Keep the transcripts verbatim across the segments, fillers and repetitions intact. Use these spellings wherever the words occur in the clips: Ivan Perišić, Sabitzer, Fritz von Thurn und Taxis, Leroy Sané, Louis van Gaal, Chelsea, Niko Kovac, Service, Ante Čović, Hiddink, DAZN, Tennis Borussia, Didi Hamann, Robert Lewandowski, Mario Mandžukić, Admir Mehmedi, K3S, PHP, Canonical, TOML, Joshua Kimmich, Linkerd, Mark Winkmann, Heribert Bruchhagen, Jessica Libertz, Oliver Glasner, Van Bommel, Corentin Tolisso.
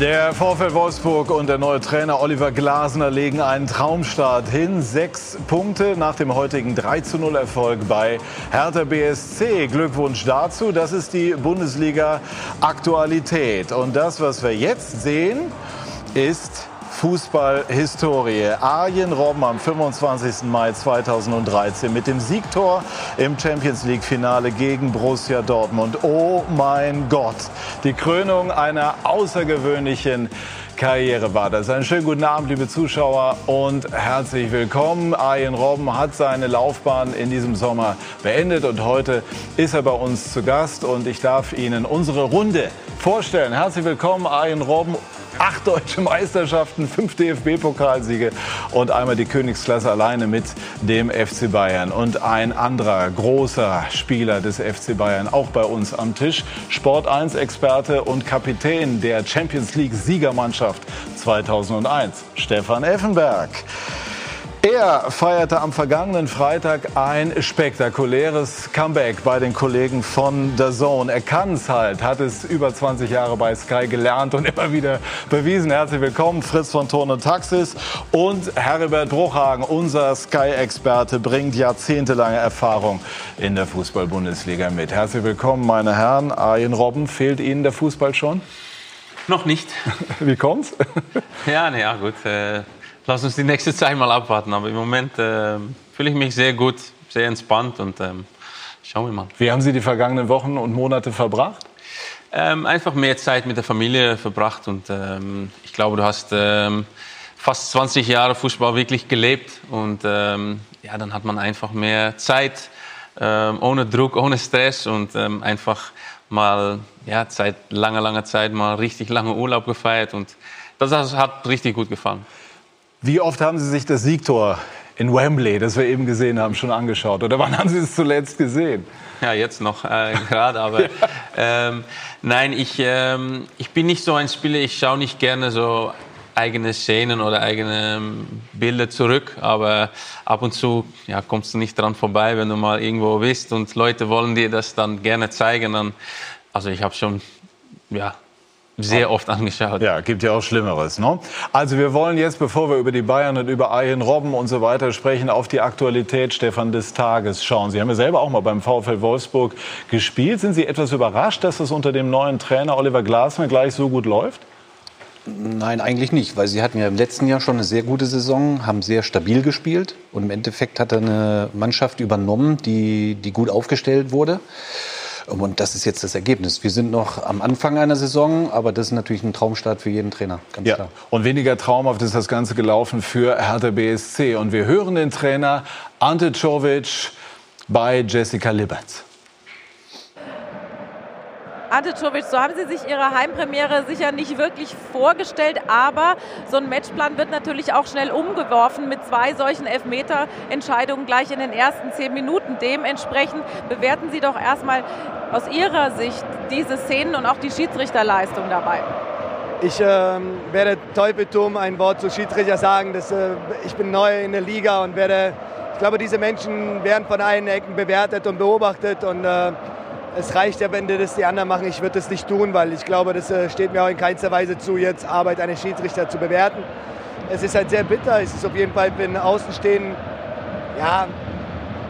Der VfL Wolfsburg und der neue Trainer Oliver Glasner legen einen Traumstart hin. Sechs Punkte nach dem heutigen drei zu null Erfolg bei Hertha B S C. Glückwunsch dazu. Das ist die Bundesliga-Aktualität. Und das, was wir jetzt sehen, ist Fußballhistorie. Arjen Robben am fünfundzwanzigsten Mai zweitausenddreizehn mit dem Siegtor im Champions League Finale gegen Borussia Dortmund. Oh mein Gott, die Krönung einer außergewöhnlichen Karriere war das. Einen schönen guten Abend, liebe Zuschauer, und herzlich willkommen. Arjen Robben hat seine Laufbahn in diesem Sommer beendet und heute ist er bei uns zu Gast und ich darf Ihnen unsere Runde vorstellen. Herzlich willkommen, Arjen Robben. Acht deutsche Meisterschaften, fünf D F B-Pokalsiege und einmal die Königsklasse alleine mit dem F C Bayern. Und ein anderer großer Spieler des F C Bayern, auch bei uns am Tisch, Sport eins-Experte und Kapitän der Champions-League-Siegermannschaft zweitausendeins, Stefan Effenberg. Er feierte am vergangenen Freitag ein spektakuläres Comeback bei den Kollegen von D A Z N. Er kann es halt, hat es über zwanzig Jahre bei Sky gelernt und immer wieder bewiesen. Herzlich willkommen, Fritz von Thurn und Taxis. Und Heribert Bruchhagen, unser Sky-Experte, bringt jahrzehntelange Erfahrung in der Fußball-Bundesliga mit. Herzlich willkommen, meine Herren. Arjen Robben, fehlt Ihnen der Fußball schon? Noch nicht. Wie kommt's? Ja, na ja, gut. Äh Lass uns die nächste Zeit mal abwarten, aber im Moment äh, fühle ich mich sehr gut, sehr entspannt und ähm, schauen wir mal. Wie haben Sie die vergangenen Wochen und Monate verbracht? Ähm, einfach mehr Zeit mit der Familie verbracht und ähm, ich glaube, du hast ähm, fast zwanzig Jahre Fußball wirklich gelebt und ähm, ja, dann hat man einfach mehr Zeit, ähm, ohne Druck, ohne Stress und ähm, einfach mal ja, seit langer, langer Zeit mal richtig lange Urlaub gefeiert und das hat richtig gut gefallen. Wie oft haben Sie sich das Siegtor in Wembley, das wir eben gesehen haben, schon angeschaut? Oder wann haben Sie es zuletzt gesehen? Ja, jetzt noch äh, gerade, aber ja. ähm, nein, ich, ähm, ich bin nicht so ein Spieler, ich schaue nicht gerne so eigene Szenen oder eigene Bilder zurück, aber ab und zu ja, kommst du nicht dran vorbei, wenn du mal irgendwo bist und Leute wollen dir das dann gerne zeigen. Dann, also ich habe schon, ja... sehr oft angeschaut. Ja, gibt ja auch Schlimmeres, ne? Also wir wollen jetzt, bevor wir über die Bayern und über Arjen Robben und so weiter sprechen, auf die Aktualität, Stefan, des Tages schauen. Sie haben ja selber auch mal beim VfL Wolfsburg gespielt. Sind Sie etwas überrascht, dass das unter dem neuen Trainer Oliver Glasner gleich so gut läuft? Nein, eigentlich nicht, weil sie hatten ja im letzten Jahr schon eine sehr gute Saison, haben sehr stabil gespielt und im Endeffekt hat er eine Mannschaft übernommen, die, die gut aufgestellt wurde. Und das ist jetzt das Ergebnis. Wir sind noch am Anfang einer Saison, aber das ist natürlich ein Traumstart für jeden Trainer, ganz ja. klar. Und weniger traumhaft ist das Ganze gelaufen für Hertha B S C. Und wir hören den Trainer Ante Čović bei Jessica Libertz. Ante Čović, so haben Sie sich Ihre Heimpremiere sicher nicht wirklich vorgestellt, aber so ein Matchplan wird natürlich auch schnell umgeworfen mit zwei solchen Elfmeter-Entscheidungen gleich in den ersten zehn Minuten. Dementsprechend bewerten Sie doch erstmal aus Ihrer Sicht diese Szenen und auch die Schiedsrichterleistung dabei. Ich äh, werde Teufel dumm ein Wort zu Schiedsrichter sagen. Dass, äh, ich bin neu in der Liga und werde, ich glaube, diese Menschen werden von allen Ecken bewertet und beobachtet und äh, es reicht ja, wenn das die anderen machen. Ich würde das nicht tun, weil ich glaube, das steht mir auch in keinster Weise zu, jetzt Arbeit eines Schiedsrichters zu bewerten. Es ist halt sehr bitter. Es ist auf jeden Fall für einen Außenstehenden, ja,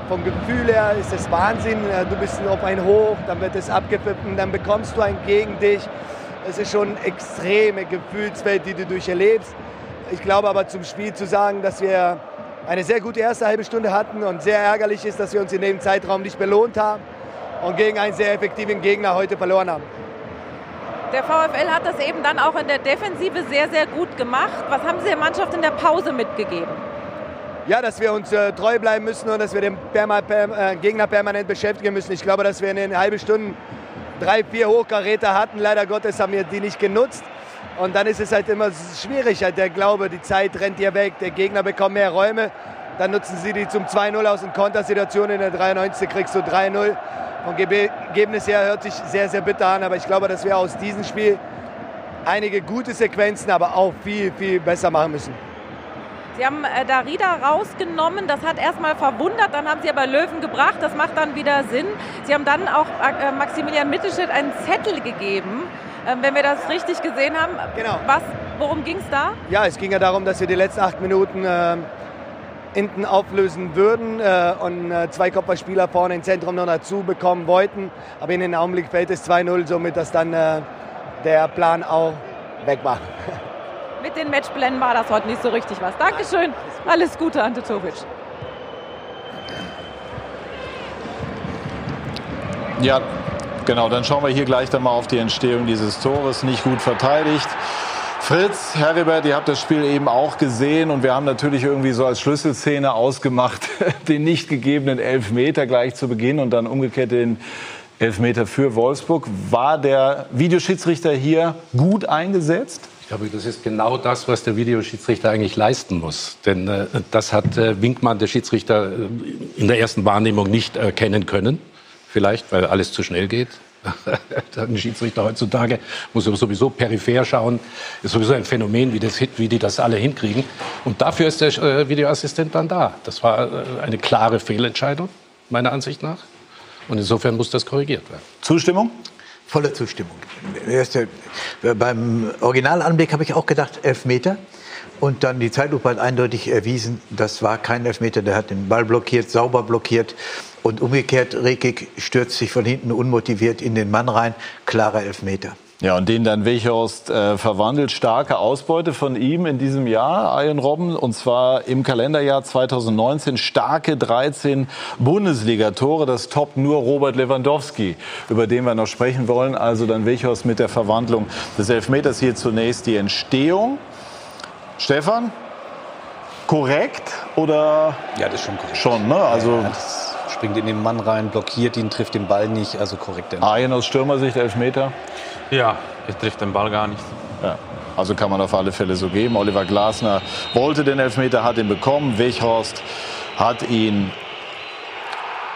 vom Gefühl her ist es Wahnsinn. Du bist auf ein Hoch, dann wird es abgepfiffen, dann bekommst du einen gegen dich. Es ist schon eine extreme Gefühlswelt, die du durcherlebst. Ich glaube aber, zum Spiel zu sagen, dass wir eine sehr gute erste halbe Stunde hatten und sehr ärgerlich ist, dass wir uns in dem Zeitraum nicht belohnt haben. Und gegen einen sehr effektiven Gegner heute verloren haben. Der VfL hat das eben dann auch in der Defensive sehr, sehr gut gemacht. Was haben Sie der Mannschaft in der Pause mitgegeben? Ja, dass wir uns äh, treu bleiben müssen und dass wir den perma per äh, Gegner permanent beschäftigen müssen. Ich glaube, dass wir in den halben Stunden drei, vier Hochkaräter hatten. Leider Gottes haben wir die nicht genutzt. Und dann ist es halt immer schwierig, halt der Glaube, die Zeit rennt hier weg. Der Gegner bekommt mehr Räume. Dann nutzen sie die zum zwei null aus und Kontersituation in der dreiundneunzigsten kriegst du drei null. Vom Ergebnis her hört sich sehr, sehr bitter an, aber ich glaube, dass wir aus diesem Spiel einige gute Sequenzen, aber auch viel, viel besser machen müssen. Sie haben äh, Darida rausgenommen, das hat erstmal verwundert, dann haben Sie aber Löwen gebracht, das macht dann wieder Sinn. Sie haben dann auch äh, Maximilian Mittelstädt einen Zettel gegeben. Ähm, wenn wir das richtig gesehen haben, genau. was, worum ging es da? Ja, es ging ja darum, dass wir die letzten acht Minuten äh, hinten auflösen würden äh, und äh, zwei Kopfballspieler vorne im Zentrum noch dazu bekommen wollten. Aber in dem Augenblick fällt es zwei null, somit dass dann äh, der Plan auch weg war. Mit den Matchplänen war das heute nicht so richtig was. Dankeschön, alles Gute, Ante Čović. Ja, genau, dann schauen wir hier gleich dann mal auf die Entstehung dieses Tores. Nicht gut verteidigt. Fritz, Heribert, ihr habt das Spiel eben auch gesehen und wir haben natürlich irgendwie so als Schlüsselszene ausgemacht, den nicht gegebenen Elfmeter gleich zu Beginn und dann umgekehrt den Elfmeter für Wolfsburg. War der Videoschiedsrichter hier gut eingesetzt? Ich glaube, das ist genau das, was der Videoschiedsrichter eigentlich leisten muss. Denn äh, das hat äh, Winkmann, der Schiedsrichter, in der ersten Wahrnehmung nicht erkennen äh, können. Vielleicht, weil alles zu schnell geht. Ein Schiedsrichter heutzutage muss sowieso peripher schauen. Ist sowieso ein Phänomen, wie, das, wie die das alle hinkriegen. Und dafür ist der äh, Videoassistent dann da. Das war äh, eine klare Fehlentscheidung, meiner Ansicht nach. Und insofern muss das korrigiert werden. Zustimmung? Volle Zustimmung. Erste, beim Originalanblick habe ich auch gedacht, Elfmeter. Und dann die Zeitlupe hat eindeutig erwiesen, das war kein Elfmeter. Der hat den Ball blockiert, sauber blockiert. Und umgekehrt, Rekic stürzt sich von hinten unmotiviert in den Mann rein. Klarer Elfmeter. Ja, und den dann Weghorst äh, verwandelt. Starke Ausbeute von ihm in diesem Jahr, Arjen Robben. Und zwar im Kalenderjahr zwanzig neunzehn starke dreizehn Bundesliga-Tore. Das toppt nur Robert Lewandowski, über den wir noch sprechen wollen. Also dann Weghorst mit der Verwandlung des Elfmeters. Hier zunächst die Entstehung. Stefan, korrekt oder? Ja, das ist schon korrekt. Schon, ne? Also ja, springt in den Mann rein, blockiert ihn, trifft den Ball nicht, also korrekt. Arjen aus Stürmersicht, Elfmeter? Ja, er trifft den Ball gar nicht. Ja, also kann man auf alle Fälle so geben. Oliver Glasner wollte den Elfmeter, hat ihn bekommen. Weghorst hat ihn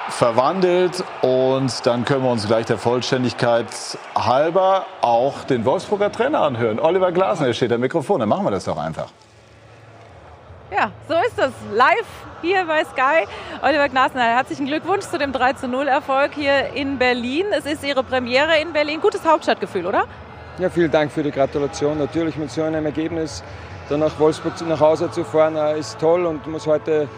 verwandelt. Und dann können wir uns gleich der Vollständigkeit halber auch den Wolfsburger Trainer anhören. Oliver Glasner, der steht am Mikrofon. Dann machen wir das doch einfach. Ja, so ist das. Live hier bei Sky. Oliver Glasner, herzlichen Glückwunsch zu dem drei zu null Erfolg hier in Berlin. Es ist Ihre Premiere in Berlin. Gutes Hauptstadtgefühl, oder? Ja, vielen Dank für die Gratulation. Natürlich mit so einem Ergebnis dann nach Wolfsburg nach Hause zu fahren, ist toll und muss heute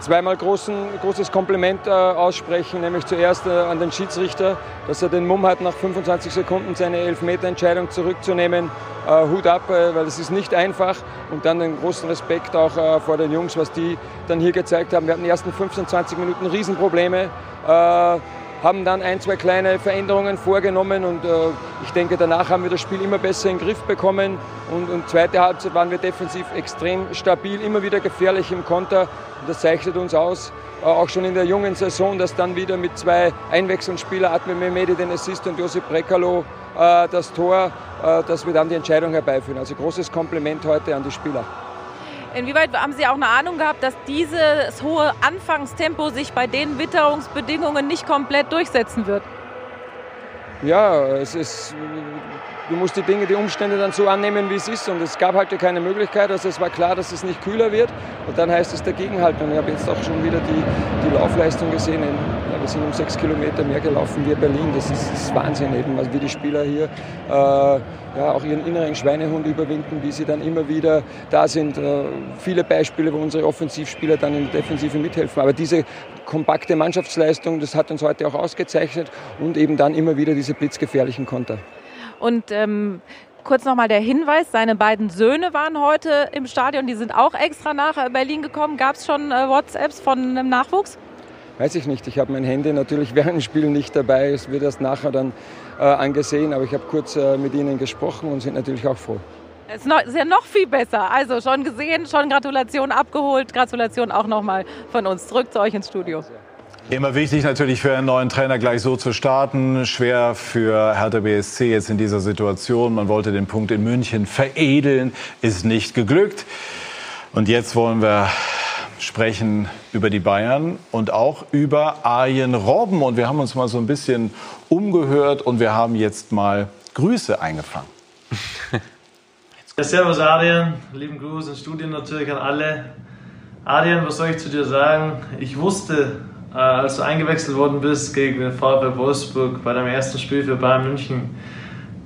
zweimal großen, großes Kompliment äh, aussprechen, nämlich zuerst äh, an den Schiedsrichter, dass er den Mumm hat, nach fünfundzwanzig Sekunden seine Elfmeterentscheidung zurückzunehmen. Äh, Hut ab, äh, weil es ist nicht einfach. Und dann den großen Respekt auch äh, vor den Jungs, was die dann hier gezeigt haben. Wir hatten die ersten fünfzehn, zwanzig Minuten Riesenprobleme, äh, haben dann ein, zwei kleine Veränderungen vorgenommen und äh, ich denke, danach haben wir das Spiel immer besser in den Griff bekommen. Und, und zweite Halbzeit waren wir defensiv extrem stabil, immer wieder gefährlich im Konter. Das zeichnet uns aus, auch schon in der jungen Saison, dass dann wieder mit zwei Einwechselspielern, Admir Mehmedi den Assist und Josip Brekalo das Tor, dass wir dann die Entscheidung herbeiführen. Also großes Kompliment heute an die Spieler. Inwieweit haben Sie auch eine Ahnung gehabt, dass dieses hohe Anfangstempo sich bei den Witterungsbedingungen nicht komplett durchsetzen wird? Ja, es ist... Du musst die Dinge, die Umstände dann so annehmen, wie es ist. Und es gab halt keine Möglichkeit. Also es war klar, dass es nicht kühler wird. Und dann heißt es dagegenhalten. Und ich habe jetzt auch schon wieder die, die Laufleistung gesehen. Wir sind um sechs Kilometer mehr gelaufen wie Berlin. Das ist, das ist Wahnsinn eben, also wie die Spieler hier äh, ja, auch ihren inneren Schweinehund überwinden, wie sie dann immer wieder da sind. Äh, viele Beispiele, wo unsere Offensivspieler dann in der Defensive mithelfen. Aber diese kompakte Mannschaftsleistung, das hat uns heute auch ausgezeichnet. Und eben dann immer wieder diese blitzgefährlichen Konter. Und ähm, kurz nochmal der Hinweis, seine beiden Söhne waren heute im Stadion, die sind auch extra nach Berlin gekommen. Gab es schon äh, WhatsApps von einem Nachwuchs? Weiß ich nicht, ich habe mein Handy natürlich während dem Spiel nicht dabei, es wird erst nachher dann äh, angesehen, aber ich habe kurz äh, mit ihnen gesprochen und sind natürlich auch froh. Es ist ja noch viel besser, also schon gesehen, schon Gratulation abgeholt, Gratulation auch nochmal von uns, zurück zu euch ins Studio. Immer wichtig natürlich für einen neuen Trainer gleich so zu starten. Schwer für Hertha B S C jetzt in dieser Situation. Man wollte den Punkt in München veredeln, ist nicht geglückt. Und jetzt wollen wir sprechen über die Bayern und auch über Arjen Robben. Und wir haben uns mal so ein bisschen umgehört und wir haben jetzt mal Grüße eingefangen. Ja, servus Arjen, lieben Gruß ins Studio natürlich an alle. Arjen, was soll ich zu dir sagen? Ich wusste... Als du eingewechselt worden bist gegen den VfL Wolfsburg bei deinem ersten Spiel für Bayern München,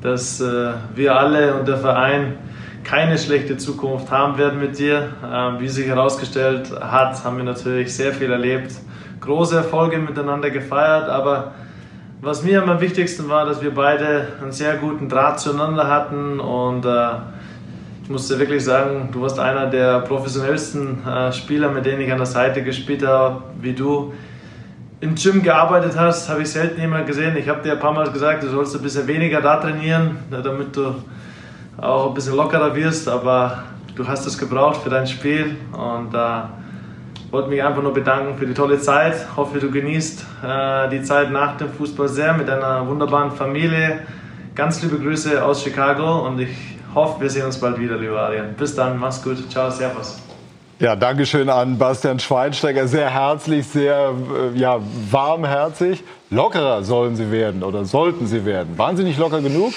dass äh, wir alle und der Verein keine schlechte Zukunft haben werden mit dir. Ähm, wie sich herausgestellt hat, haben wir natürlich sehr viel erlebt, große Erfolge miteinander gefeiert, aber was mir am wichtigsten war, dass wir beide einen sehr guten Draht zueinander hatten und äh, ich muss dir wirklich sagen, du warst einer der professionellsten äh, Spieler, mit denen ich an der Seite gespielt habe, wie du im Gym gearbeitet hast, habe ich selten jemand gesehen. Ich habe dir ein paar Mal gesagt, du sollst ein bisschen weniger da trainieren, damit du auch ein bisschen lockerer wirst, aber du hast es gebraucht für dein Spiel und äh, wollte mich einfach nur bedanken für die tolle Zeit. Ich hoffe, du genießt äh, die Zeit nach dem Fußball sehr mit deiner wunderbaren Familie. Ganz liebe Grüße aus Chicago und ich hoffe, wir sehen uns bald wieder, lieber Arjen. Bis dann, mach's gut. Ciao, servus. Ja, Dankeschön an Bastian Schweinsteiger. Sehr herzlich, sehr äh, ja, warmherzig. Lockerer sollen sie werden oder sollten sie werden. Waren sie nicht locker genug?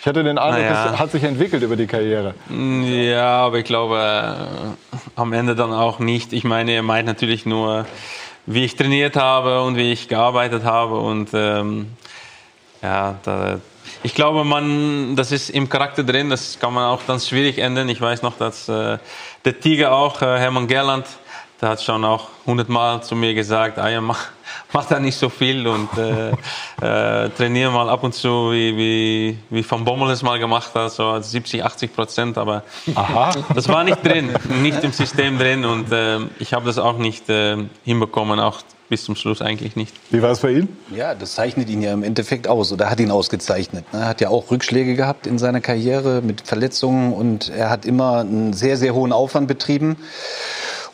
Ich hatte den Eindruck, naja. Das hat sich entwickelt über die Karriere. Ja, aber ich glaube, äh, am Ende dann auch nicht. Ich meine, er meint natürlich nur, wie ich trainiert habe und wie ich gearbeitet habe. Und ähm, ja, da, ich glaube, man, das ist im Charakter drin. Das kann man auch dann schwierig ändern. Ich weiß noch, dass... Äh, Der Tiger auch, Hermann Gerland, der hat schon auch hundertmal zu mir gesagt, Arjen, mach, mach da nicht so viel und äh, äh, trainiere mal ab und zu, wie, wie, wie Van Bommel es mal gemacht hat, so siebzig, achtzig Prozent, aber aha. Das war nicht drin, nicht im System drin und äh, ich habe das auch nicht äh, hinbekommen, auch bis zum Schluss eigentlich nicht. Wie war es bei Ihnen? Ja, das zeichnet ihn ja im Endeffekt aus oder hat ihn ausgezeichnet. Er hat ja auch Rückschläge gehabt in seiner Karriere mit Verletzungen und er hat immer einen sehr, sehr hohen Aufwand betrieben.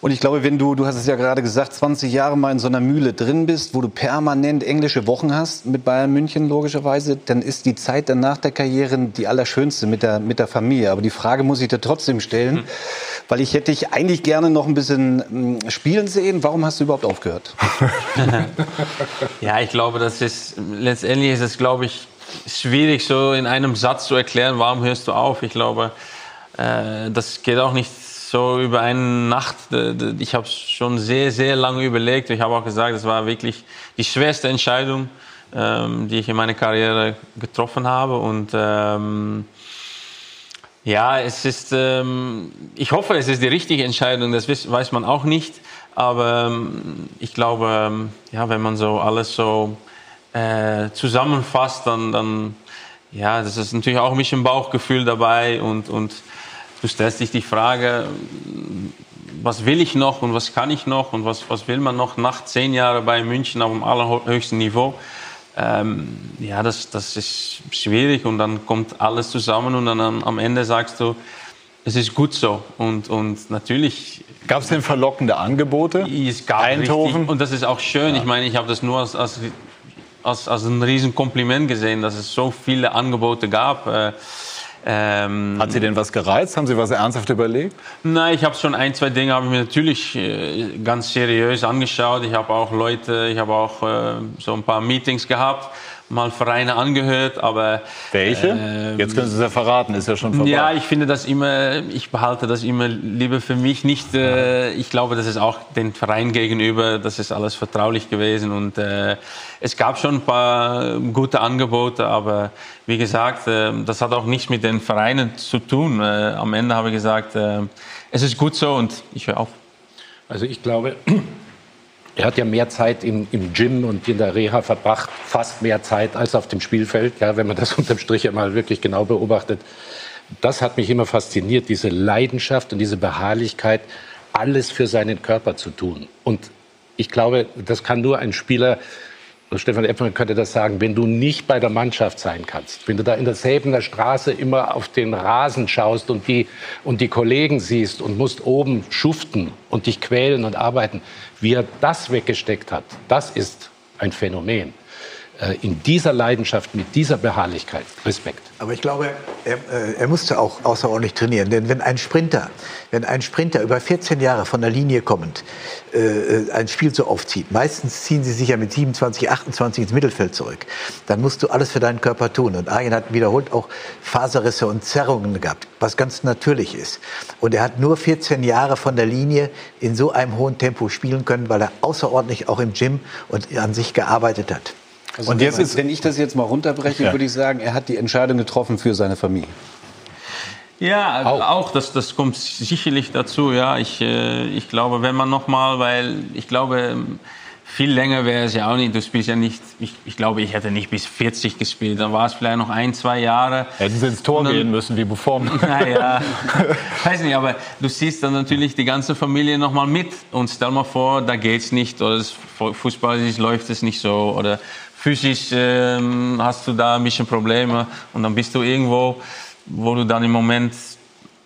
Und ich glaube, wenn du, du hast es ja gerade gesagt, zwanzig Jahre mal in so einer Mühle drin bist, wo du permanent englische Wochen hast mit Bayern München logischerweise, dann ist die Zeit danach der Karriere die allerschönste mit der, mit der Familie. Aber die Frage muss ich dir trotzdem stellen, mhm. weil ich hätte dich eigentlich gerne noch ein bisschen spielen sehen. Warum hast du überhaupt aufgehört? Ja, ich glaube, das ist, letztendlich ist es, glaube ich, schwierig, so in einem Satz zu erklären, warum hörst du auf? Ich glaube, äh, das geht auch nicht so über eine Nacht. Ich habe schon sehr, sehr lange überlegt. Ich habe auch gesagt, das war wirklich die schwerste Entscheidung, ähm, die ich in meiner Karriere getroffen habe. Und ähm, ja, es ist, ähm, ich hoffe, es ist die richtige Entscheidung. Das weiß man auch nicht. Aber ähm, ich glaube, ähm, ja, wenn man so alles so äh, zusammenfasst, dann, dann, ja, das ist natürlich auch ein bisschen Bauchgefühl dabei und und du stellst dich die Frage, was will ich noch und was kann ich noch und was, was will man noch nach zehn Jahren bei München auf dem allerhöchsten Niveau? Ähm, ja, das, das ist schwierig und dann kommt alles zusammen und dann am Ende sagst du, es ist gut so. Und, und natürlich... Gab es denn verlockende Angebote? Es gab Eindhoven? Richtig, und das ist auch schön. Ja. Ich meine, ich habe das nur als, als, als, als ein Riesenkompliment gesehen, dass es so viele Angebote gab. Äh, Ähm, Hat Sie denn was gereizt? Haben Sie was ernsthaft überlegt? Nein, ich habe schon ein, zwei Dinge habe ich mir natürlich äh, ganz seriös angeschaut. Ich habe auch Leute, ich habe auch äh, so ein paar Meetings gehabt, mal Vereine angehört, aber... Welche? Ähm, Jetzt können Sie es ja verraten, ist ja schon vorbei. Ja, ich finde das immer, ich behalte das immer lieber für mich nicht. Äh, ich glaube, das ist auch den Verein gegenüber, das ist alles vertraulich gewesen und äh, es gab schon ein paar gute Angebote, aber wie gesagt, das hat auch nichts mit den Vereinen zu tun. Am Ende habe ich gesagt, es ist gut so und ich höre auf. Also ich glaube, er hat ja mehr Zeit im, im Gym und in der Reha verbracht, fast mehr Zeit als auf dem Spielfeld, ja, wenn man das unterm Strich einmal wirklich genau beobachtet. Das hat mich immer fasziniert, diese Leidenschaft und diese Beharrlichkeit, alles für seinen Körper zu tun. Und ich glaube, das kann nur ein Spieler... Stefan Effenberg könnte das sagen, wenn du nicht bei der Mannschaft sein kannst, wenn du da in der Säbener Straße immer auf den Rasen schaust und die, und die Kollegen siehst und musst oben schuften und dich quälen und arbeiten, wie er das weggesteckt hat, das ist ein Phänomen. In dieser Leidenschaft, mit dieser Beharrlichkeit. Respekt. Aber ich glaube, er, er musste auch außerordentlich trainieren. Denn wenn ein Sprinter, wenn ein Sprinter über vierzehn Jahre von der Linie kommend äh, ein Spiel so aufzieht, meistens ziehen sie sich ja mit siebenundzwanzig, achtundzwanzig ins Mittelfeld zurück, dann musst du alles für deinen Körper tun. Und Arjen hat wiederholt auch Faserrisse und Zerrungen gehabt, was ganz natürlich ist. Und er hat nur vierzehn Jahre von der Linie in so einem hohen Tempo spielen können, weil er außerordentlich auch im Gym und an sich gearbeitet hat. Also und jetzt ist, wenn ich das jetzt mal runterbreche, ja. würde ich sagen, er hat die Entscheidung getroffen für seine Familie. Ja, auch, auch das, das kommt sicherlich dazu. Ja, ich, äh, ich glaube, wenn man nochmal, weil ich glaube, viel länger wäre es ja auch nicht. Du spielst ja nicht, ich, ich glaube, ich hätte nicht bis vierzig gespielt. Dann war es vielleicht noch ein, zwei Jahre. Hätten sie ins Tor dann gehen müssen, wie bevor. Naja, weiß nicht, aber du siehst dann natürlich die ganze Familie nochmal mit. Und stell mal vor, da geht's nicht. Oder Fußball läuft es nicht so. Oder physisch ähm, hast du da ein bisschen Probleme. Und dann bist du irgendwo, wo du dann im Moment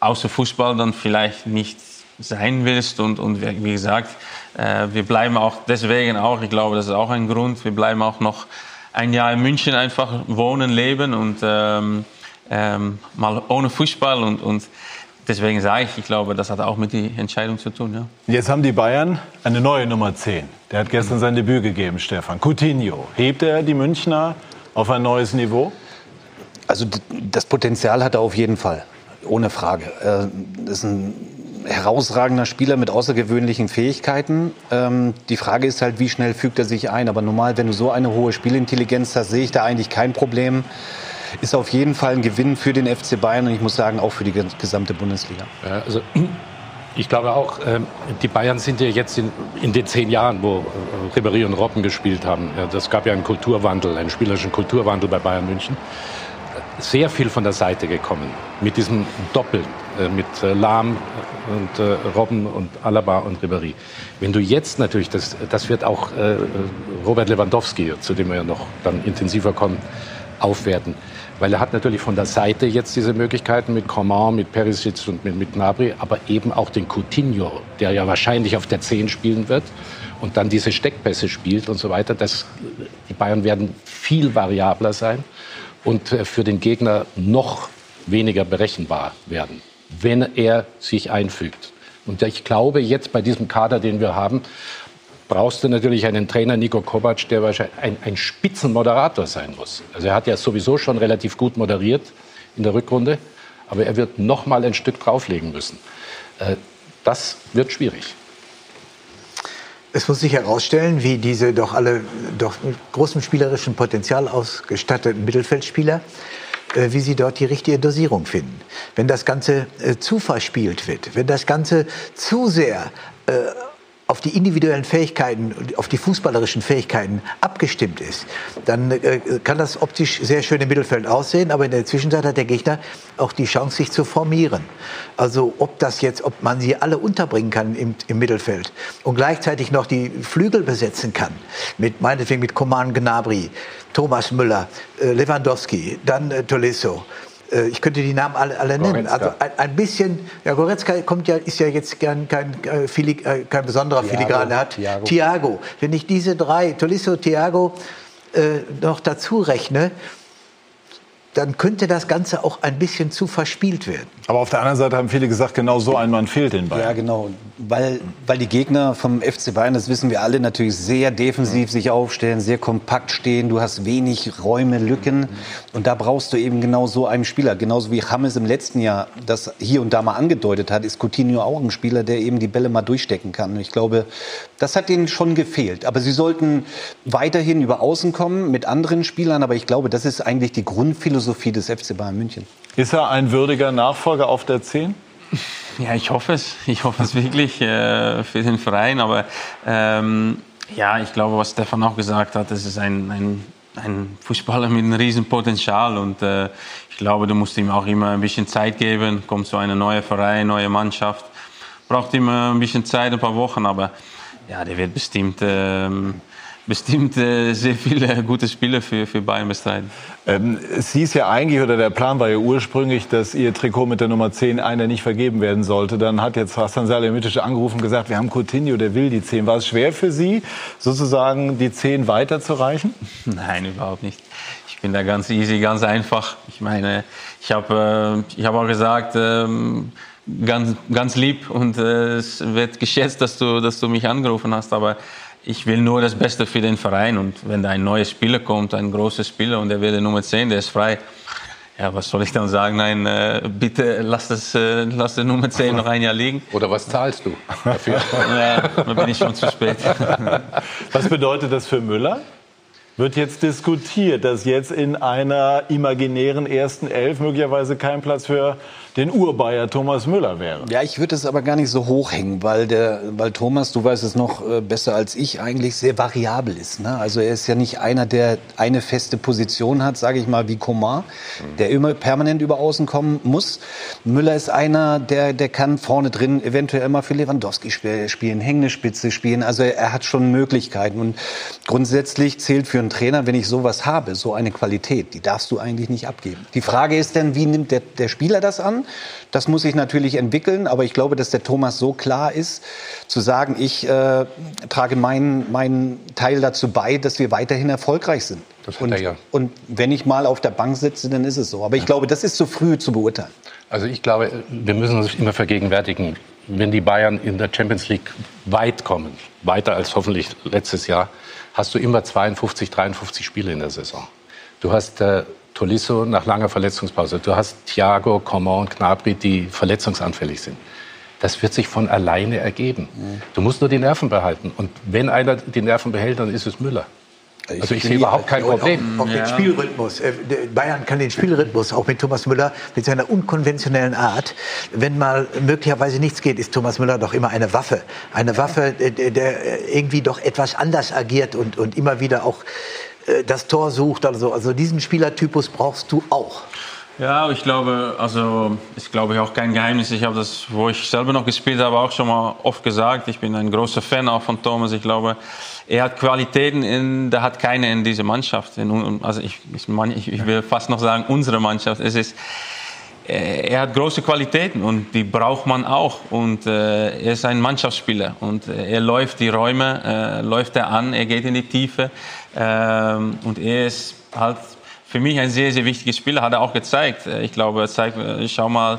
außer Fußball dann vielleicht nicht sein willst. Und, und wie gesagt, äh, wir bleiben auch deswegen auch, ich glaube, das ist auch ein Grund, wir bleiben auch noch ein Jahr in München einfach wohnen, leben und ähm, ähm, mal ohne Fußball. Und, und deswegen sage ich, ich glaube, das hat auch mit der Entscheidung zu tun. Ja. Jetzt haben die Bayern eine neue Nummer zehn. Der hat gestern sein Debüt gegeben, Stefan. Coutinho. Hebt er die Münchner auf ein neues Niveau? Also das Potenzial hat er auf jeden Fall, ohne Frage. Er ist ein herausragender Spieler mit außergewöhnlichen Fähigkeiten. Die Frage ist halt, wie schnell fügt er sich ein. Aber normal, wenn du so eine hohe Spielintelligenz hast, sehe ich da eigentlich kein Problem. Ist auf jeden Fall ein Gewinn für den F C Bayern und ich muss sagen, auch für die gesamte Bundesliga. Ja, also ich glaube auch, die Bayern sind ja jetzt in, in den zehn Jahren, wo Ribéry und Robben gespielt haben. Das gab ja einen Kulturwandel, einen spielerischen Kulturwandel bei Bayern München. Sehr viel von der Seite gekommen mit diesem Doppel, mit Lahm und Robben und Alaba und Ribéry. Wenn du jetzt natürlich, das, das wird auch Robert Lewandowski, zu dem wir ja noch dann intensiver kommen, aufwerten. Weil er hat natürlich von der Seite jetzt diese Möglichkeiten mit Coman, mit Perisic und mit, mit Gnabry, aber eben auch den Coutinho, der ja wahrscheinlich auf der zehn spielen wird und dann diese Steckpässe spielt und so weiter. Das, die Bayern werden viel variabler sein und für den Gegner noch weniger berechenbar werden, wenn er sich einfügt. Und ich glaube, jetzt bei diesem Kader, den wir haben, brauchst du natürlich einen Trainer, Niko Kovac, der wahrscheinlich ein, ein Spitzenmoderator sein muss. Also er hat ja sowieso schon relativ gut moderiert in der Rückrunde, aber er wird noch mal ein Stück drauflegen müssen. Das wird schwierig. Es muss sich herausstellen, wie diese doch alle doch mit großem spielerischen Potenzial ausgestatteten Mittelfeldspieler, wie sie dort die richtige Dosierung finden. Wenn das Ganze zu verspielt wird, wenn das Ganze zu sehr äh, auf die individuellen Fähigkeiten, auf die fußballerischen Fähigkeiten abgestimmt ist, dann äh, kann das optisch sehr schön im Mittelfeld aussehen, aber in der Zwischenzeit hat der Gegner auch die Chance, sich zu formieren. Also ob das jetzt, ob man sie alle unterbringen kann im, im Mittelfeld und gleichzeitig noch die Flügel besetzen kann, mit, meinetwegen mit Coman, Gnabry, Thomas Müller, äh, Lewandowski, dann äh, Tolisso. Ich könnte die Namen alle, alle nennen. Also ein, ein bisschen, ja, Goretzka kommt ja, ist ja jetzt kein, kein, kein, kein besonderer Filigraner. Hat Thiago. Thiago. Wenn ich diese drei, Tolisso, Thiago, äh, noch dazu rechne, dann könnte das Ganze auch ein bisschen zu verspielt werden. Aber auf der anderen Seite haben viele gesagt, genau so ein Mann fehlt den Bayern. Ja, genau. Weil, weil die Gegner vom F C Bayern, das wissen wir alle, natürlich sehr defensiv sich aufstellen, sehr kompakt stehen. Du hast wenig Räume, Lücken. Und da brauchst du eben genau so einen Spieler. Genauso wie James im letzten Jahr das hier und da mal angedeutet hat, ist Coutinho auch ein Spieler, der eben die Bälle mal durchstecken kann. Und ich glaube, das hat denen schon gefehlt. Aber sie sollten weiterhin über außen kommen mit anderen Spielern. Aber ich glaube, das ist eigentlich die Grundphilosophie des F C Bayern München. Ist er ein würdiger Nachfolger auf der zehn? Ja, ich hoffe es. Ich hoffe es wirklich äh, für den Verein. Aber ähm, ja, ich glaube, was Stefan auch gesagt hat, das ist ein, ein, ein Fußballer mit einem riesen Potenzial. Und äh, ich glaube, du musst ihm auch immer ein bisschen Zeit geben. Kommt so ein neuer Verein, neue Mannschaft. Braucht immer ein bisschen Zeit, ein paar Wochen. Aber ja, der wird bestimmt... Ähm, Bestimmt äh, sehr viele gute Spiele für, für Bayern bestreiten. Ähm, es hieß ja eigentlich, oder der Plan war ja ursprünglich, dass ihr Trikot mit der Nummer zehn einer nicht vergeben werden sollte. Dann hat jetzt Hasan Salihamidzic angerufen und gesagt, wir haben Coutinho, der will die zehn. War es schwer für Sie, sozusagen die zehn weiterzureichen? Nein, überhaupt nicht. Ich bin da ganz easy, ganz einfach. Ich meine, ich habe äh, ich hab auch gesagt... Ähm, Ganz, ganz lieb und äh, es wird geschätzt, dass du, dass du mich angerufen hast, aber ich will nur das Beste für den Verein und wenn da ein neuer Spieler kommt, ein großer Spieler und der will die Nummer zehn, der ist frei, ja, was soll ich dann sagen? Nein, äh, bitte lass, das, äh, lass die Nummer zehn noch ein Jahr liegen. Oder was zahlst du dafür? Ja, da bin ich schon zu spät. Was bedeutet das für Müller? Wird jetzt diskutiert, dass jetzt in einer imaginären ersten Elf möglicherweise kein Platz für den Urbayer Thomas Müller wäre. Ja, ich würde es aber gar nicht so hochhängen, weil der, weil Thomas, du weißt es noch besser als ich, eigentlich sehr variabel ist. Ne? Also er ist ja nicht einer, der eine feste Position hat, sage ich mal, wie Coman, der immer permanent über Außen kommen muss. Müller ist einer, der, der kann vorne drin eventuell mal für Lewandowski spielen, hängende Spitze spielen. Also er, er hat schon Möglichkeiten. Und grundsätzlich zählt für einen Trainer, wenn ich sowas habe, so eine Qualität, die darfst du eigentlich nicht abgeben. Die Frage ist dann, wie nimmt der, der Spieler das an? Das muss ich natürlich entwickeln, aber ich glaube, dass der Thomas so klar ist, zu sagen, ich äh, trage meinen, meinen Teil dazu bei, dass wir weiterhin erfolgreich sind. Das und, ja. und wenn ich mal auf der Bank sitze, dann ist es so. Aber ich glaube, das ist zu früh zu beurteilen. Also ich glaube, wir müssen uns immer vergegenwärtigen, wenn die Bayern in der Champions League weit kommen, weiter als hoffentlich letztes Jahr, hast du immer zweiundfünfzig, dreiundfünfzig Spiele in der Saison. Du hast äh, Tolisso nach langer Verletzungspause. Du hast Thiago, Coman und Gnabry, die verletzungsanfällig sind. Das wird sich von alleine ergeben. Mhm. Du musst nur die Nerven behalten. Und wenn einer die Nerven behält, dann ist es Müller. Also ich, also ich sehe überhaupt kein Problem. Auf, auf ja. den Spielrhythmus. Bayern kann den Spielrhythmus, auch mit Thomas Müller, mit seiner unkonventionellen Art. Wenn mal möglicherweise nichts geht, ist Thomas Müller doch immer eine Waffe. Eine Waffe, der irgendwie doch etwas anders agiert und, und immer wieder auch das Tor sucht. Also, also diesen Spielertypus brauchst du auch. Ja, ich glaube, also ich glaube auch kein Geheimnis. Ich habe das, wo ich selber noch gespielt habe, auch schon mal oft gesagt. Ich bin ein großer Fan auch von Thomas. Ich glaube, er hat Qualitäten, in, der hat keine in dieser Mannschaft. In, also ich, ich, ich will fast noch sagen, unsere Mannschaft. Es ist, er hat große Qualitäten und die braucht man auch. Und äh, er ist ein Mannschaftsspieler und er läuft die Räume, äh, läuft er an, er geht in die Tiefe ähm, und er ist halt für mich ein sehr, sehr wichtiges Spieler, hat er auch gezeigt. Ich glaube, er zeigt, schau mal,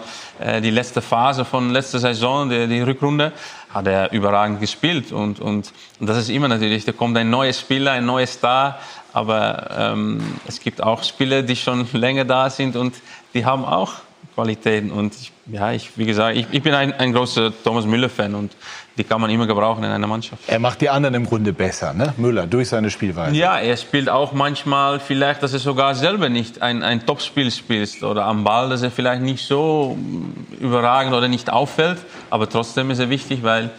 die letzte Phase von letzter Saison, die, die Rückrunde, hat er überragend gespielt. Und, und, und das ist immer natürlich, da kommt ein neuer Spieler, ein neuer Star. Aber ähm, es gibt auch Spieler, die schon länger da sind und die haben auch Qualitäten. Und ich, ja, ich, wie gesagt, ich, ich bin ein, ein großer Thomas Müller-Fan und die kann man immer gebrauchen in einer Mannschaft. Er macht die anderen im Grunde besser, ne? Müller, durch seine Spielweise. Ja, er spielt auch manchmal vielleicht, dass er sogar selber nicht ein, ein Topspiel spielt oder am Ball, dass er vielleicht nicht so überragend oder nicht auffällt. Aber trotzdem ist er wichtig, weil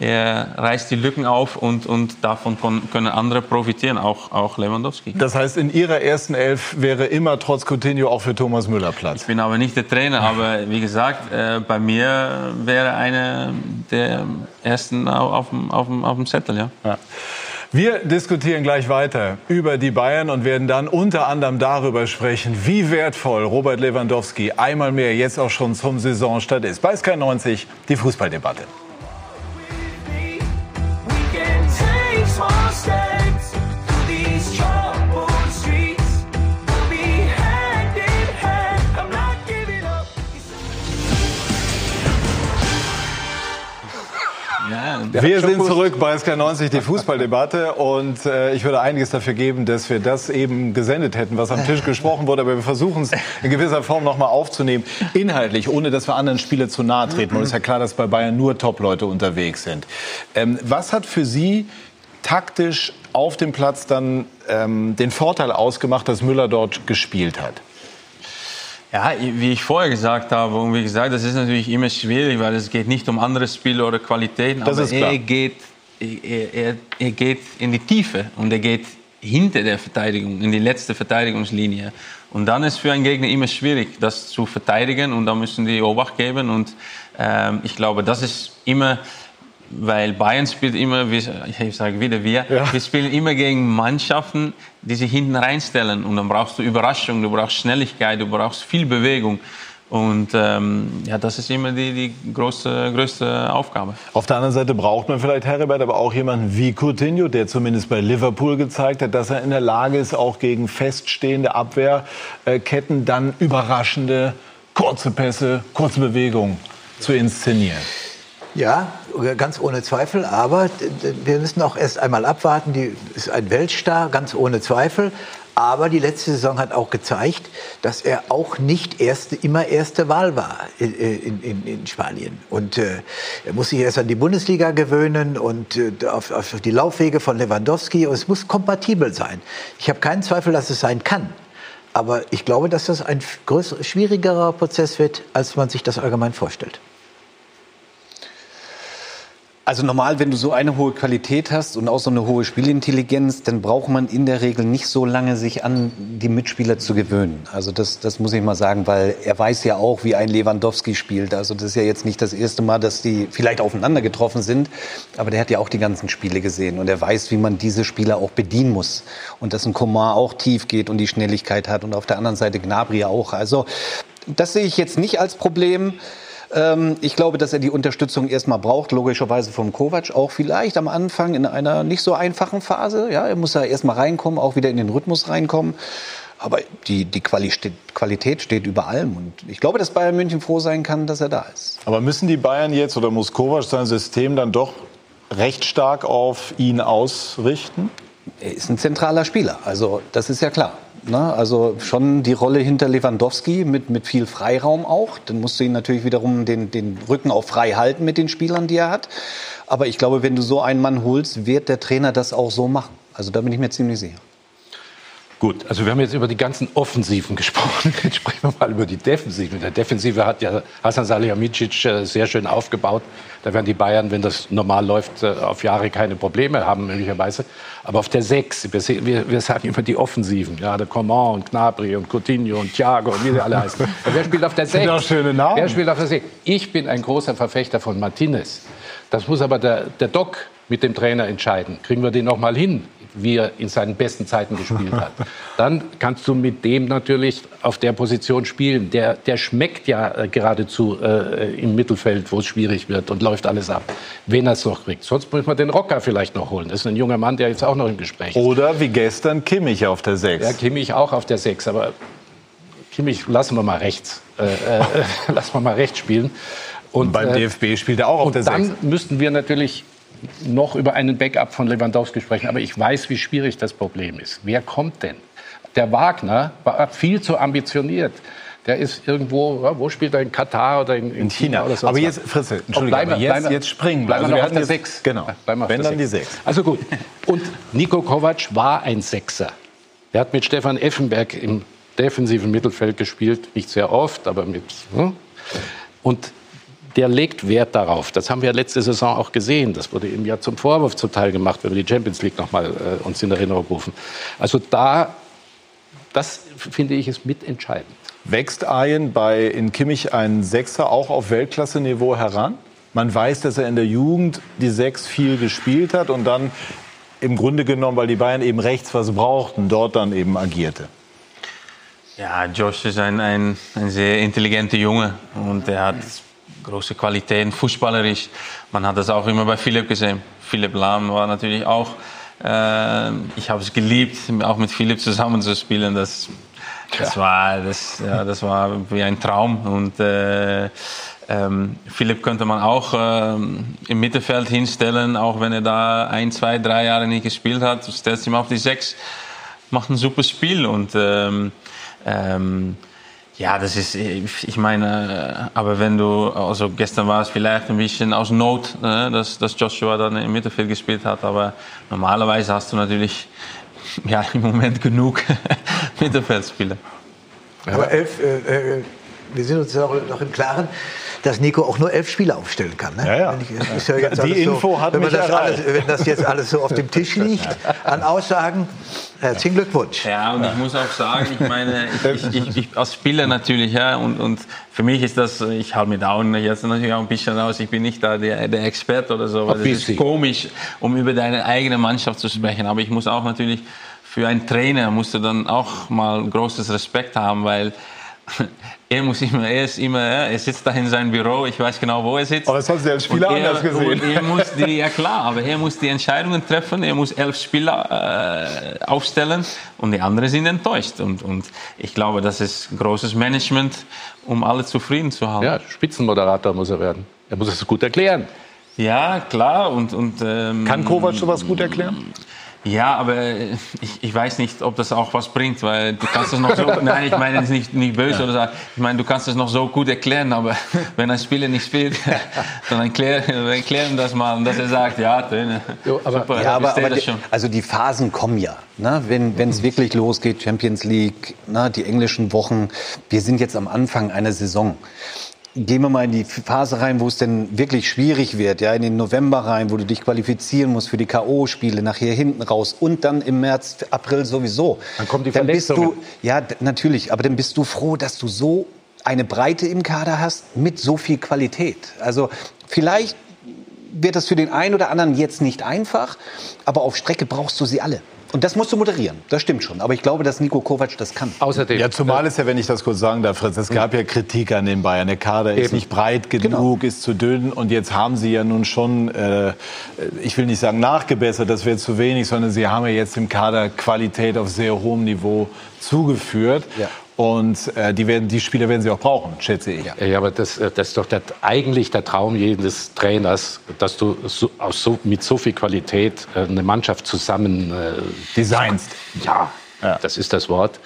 er reißt die Lücken auf und, und davon können andere profitieren, auch, auch Lewandowski. Das heißt, in Ihrer ersten Elf wäre immer trotz Coutinho auch für Thomas Müller Platz? Ich bin aber nicht der Trainer, aber wie gesagt, äh, bei mir wäre einer der ersten auf dem, auf dem, auf dem Zettel, ja. Ja. Wir diskutieren gleich weiter über die Bayern und werden dann unter anderem darüber sprechen, wie wertvoll Robert Lewandowski einmal mehr jetzt auch schon zum Saisonstart ist. Bei Sky neunzig, die Fußballdebatte. Wir sind zurück bei S K neunzig, die Fußballdebatte. Und äh, ich würde einiges dafür geben, dass wir das eben gesendet hätten, was am Tisch gesprochen wurde. Aber wir versuchen es in gewisser Form nochmal aufzunehmen. Inhaltlich, ohne dass wir anderen Spielern zu nahe treten. Und es ist ja klar, dass bei Bayern nur Top-Leute unterwegs sind. Ähm, was hat für Sie taktisch auf dem Platz dann ähm, den Vorteil ausgemacht, dass Müller dort gespielt hat? Ja, wie ich vorher gesagt habe und wie gesagt, das ist natürlich immer schwierig, weil es geht nicht um andere Spiele oder Qualitäten, das aber ist klar. Er geht, er, er, er geht in die Tiefe und er geht hinter der Verteidigung, in die letzte Verteidigungslinie. Und dann ist für einen Gegner immer schwierig, das zu verteidigen und da müssen die Obacht geben und ähm, ich glaube, das ist immer... Weil Bayern spielt immer, ich sage wieder wir, ja. wir spielen immer gegen Mannschaften, die sich hinten reinstellen. Und dann brauchst du Überraschung, du brauchst Schnelligkeit, du brauchst viel Bewegung. Und ähm, ja, das ist immer die, die große, größte Aufgabe. Auf der anderen Seite braucht man vielleicht Heribert, aber auch jemanden wie Coutinho, der zumindest bei Liverpool gezeigt hat, dass er in der Lage ist, auch gegen feststehende Abwehrketten dann überraschende kurze Pässe, kurze Bewegungen zu inszenieren. Ja, ganz ohne Zweifel, aber wir müssen auch erst einmal abwarten, die ist ein Weltstar, ganz ohne Zweifel, Aber die letzte Saison hat auch gezeigt, dass er auch nicht erste, immer erste Wahl war in, in, in Spanien. Und äh, er muss sich erst an die Bundesliga gewöhnen und äh, auf, auf die Laufwege von Lewandowski. Und es muss kompatibel sein. Ich habe keinen Zweifel, dass es sein kann. Aber ich glaube, dass das ein größer, schwierigerer Prozess wird, als man sich das allgemein vorstellt. Also normal, wenn du so eine hohe Qualität hast und auch so eine hohe Spielintelligenz, dann braucht man in der Regel nicht so lange, sich an die Mitspieler zu gewöhnen. Also das, das muss ich mal sagen, weil er weiß ja auch, wie ein Lewandowski spielt. Also das ist ja jetzt nicht das erste Mal, dass die vielleicht aufeinander getroffen sind, aber der hat ja auch die ganzen Spiele gesehen und er weiß, wie man diese Spieler auch bedienen muss. Und dass ein Coman auch tief geht und die Schnelligkeit hat und auf der anderen Seite Gnabry auch. Also das sehe ich jetzt nicht als Problem. Ich glaube, dass er die Unterstützung erstmal braucht, logischerweise vom Kovac, auch vielleicht am Anfang in einer nicht so einfachen Phase. Ja, er muss da erstmal reinkommen, auch wieder in den Rhythmus reinkommen. Aber die, die Qualität steht über allem. Und ich glaube, dass Bayern München froh sein kann, dass er da ist. Aber müssen die Bayern jetzt oder muss Kovac sein System dann doch recht stark auf ihn ausrichten? Er ist ein zentraler Spieler, also das ist ja klar. Na, also schon die Rolle hinter Lewandowski mit, mit viel Freiraum auch. Dann musst du ihn natürlich wiederum den, den Rücken auch frei halten mit den Spielern, die er hat. Aber ich glaube, wenn du so einen Mann holst, wird der Trainer das auch so machen. Also da bin ich mir ziemlich sicher. Gut, also wir haben jetzt über die ganzen Offensiven gesprochen. Jetzt sprechen wir mal über die Defensiven. In der Defensive hat ja Hasan Salihamidzic sehr schön aufgebaut. Da werden die Bayern, wenn das normal läuft, auf Jahre keine Probleme haben, möglicherweise. Aber auf der sechs, wir, wir sagen immer die Offensiven. Ja, der Coman und Gnabry und Coutinho und Thiago und wie sie alle heißen. Wer spielt auf der sechs? Das sind auch schöne Namen. Wer spielt auf der sechs? Ich bin ein großer Verfechter von Martinez. Das muss aber der, der Doc mit dem Trainer entscheiden. Kriegen wir den noch mal hin, wie er in seinen besten Zeiten gespielt hat? Dann kannst du mit dem natürlich auf der Position spielen. Der, der schmeckt ja geradezu äh, im Mittelfeld, wo es schwierig wird und läuft alles ab, wenn er es noch kriegt. Sonst muss man den Rocker vielleicht noch holen. Das ist ein junger Mann, der jetzt auch noch im Gespräch ist. Oder wie gestern Kimmich auf der sechs. Ja, Kimmich auch auf der sechs. Aber Kimmich lassen wir mal rechts. Äh, äh, lassen wir mal rechts spielen. Und, und beim äh, D F B spielt er auch auf der sechs. Und dann müssten wir natürlich noch über einen Backup von Lewandowski sprechen, aber ich weiß, wie schwierig das Problem ist. Wer kommt denn? Der Wagner war viel zu ambitioniert. Der ist irgendwo, wo spielt er, in Katar oder in, in, in China. China oder so. Aber jetzt, Fritze, Entschuldigung, bleib, bleib, jetzt, bleib, jetzt springen wir. Also wir hatten sechs. Genau, bleiben wenn dann die sechs. Also gut. Und Niko Kovac war ein Sechser. Er hat mit Stefan Effenberg im defensiven Mittelfeld gespielt, nicht sehr oft, aber mit. Hm? Und der legt Wert darauf. Das haben wir letzte Saison auch gesehen. Das wurde ihm ja zum Vorwurf zuteil gemacht, wenn wir die Champions League noch mal äh, uns in Erinnerung rufen. Also da, das finde ich, ist mitentscheidend. Wächst Arjen bei in Kimmich ein Sechser auch auf Weltklasse-Niveau heran? Man weiß, dass er in der Jugend die Sechs viel gespielt hat und dann im Grunde genommen, weil die Bayern eben rechts was brauchten, dort dann eben agierte. Ja, Josh ist ein, ein, ein sehr intelligenter Junge und er hat große Qualitäten, fußballerisch. Man hat das auch immer bei Philipp gesehen. Philipp Lahm war natürlich auch, äh, ich habe es geliebt, auch mit Philipp zusammen zu spielen. Das, das, war, das, ja, das war wie ein Traum. Und äh, ähm, Philipp könnte man auch äh, im Mittelfeld hinstellen, auch wenn er da ein, zwei, drei Jahre nicht gespielt hat. Du stellst ihn auf die Sechs, macht ein super Spiel. Und ähm, ähm, ja, das ist, ich meine, aber wenn du, also gestern war es vielleicht ein bisschen aus Not, ne, dass, dass Joshua dann im Mittelfeld gespielt hat, aber normalerweise hast du natürlich ja, im Moment genug Mittelfeldspieler. Aber elf, äh, äh, wir sind uns auch noch im Klaren, dass Nico auch nur elf Spieler aufstellen kann. Ne? Ja, ja. Ich, ja jetzt die Info so, hat mich das alles, wenn das jetzt alles so auf dem Tisch liegt, an Aussagen, herzlichen Glückwunsch. Ja, und ich muss auch sagen, ich meine, ich, ich, ich, ich als Spieler natürlich, ja, und, und für mich ist das, ich halte mir da jetzt natürlich auch ein bisschen raus, ich bin nicht da der, der Experte oder so, weil das ist komisch, um über deine eigene Mannschaft zu sprechen, aber ich muss auch natürlich, für einen Trainer musst du dann auch mal großes Respekt haben, weil er muss immer, er ist immer, er sitzt da in seinem Büro, ich weiß genau, wo er sitzt. Aber das hat der Spieler er, anders gesehen. Er muss die, ja klar, aber er muss die Entscheidungen treffen, er muss elf Spieler äh, aufstellen und die anderen sind enttäuscht. Und, und ich glaube, das ist großes Management, um alle zufrieden zu haben. Ja, Spitzenmoderator muss er werden. Er muss es gut erklären. Ja, klar. Und, und, ähm, kann Kovac sowas gut erklären? Ja, aber ich, ich weiß nicht, ob das auch was bringt, weil du kannst das noch so, nein, ich meine, es ist nicht, nicht böse ja. oder so, ich meine, du kannst das noch so gut erklären, aber wenn ein Spieler nicht spielt, dann erklären, erklären das mal, dass er sagt, ja, Töne, jo, aber, super, ja, aber, aber das schon. Die, also die Phasen kommen ja, ne? Wenn es mhm. wirklich losgeht, Champions League, ne? Die englischen Wochen, wir sind jetzt am Anfang einer Saison. Gehen wir mal in die Phase rein, wo es denn wirklich schwierig wird, ja, in den November rein, wo du dich qualifizieren musst für die K O-Spiele, nachher hinten raus und dann im März, April sowieso. Dann kommt die Verletzung. Dann bist du, ja, natürlich, aber dann bist du froh, dass du so eine Breite im Kader hast mit so viel Qualität. Also vielleicht wird das für den einen oder anderen jetzt nicht einfach, aber auf Strecke brauchst du sie alle. Und das musst du moderieren, das stimmt schon. Aber ich glaube, dass Niko Kovac das kann. Außerdem. Ja, zumal ist ja, wenn ich das kurz sagen darf, Fritz, es gab ja Kritik an den Bayern. Der Kader Eben. ist nicht breit genug, genau. ist zu dünn. Und jetzt haben sie ja nun schon, äh, ich will nicht sagen nachgebessert, das wäre zu wenig, sondern sie haben ja jetzt im Kader Qualität auf sehr hohem Niveau zugeführt. Ja. Und äh, die, werden, die Spieler werden sie auch brauchen, schätze ich. Ja, ja, aber das, das ist doch der, eigentlich der Traum jedes Trainers, dass du so, aus so, mit so viel Qualität äh, eine Mannschaft zusammen äh, designst. Ja, ja, das ist das Wort.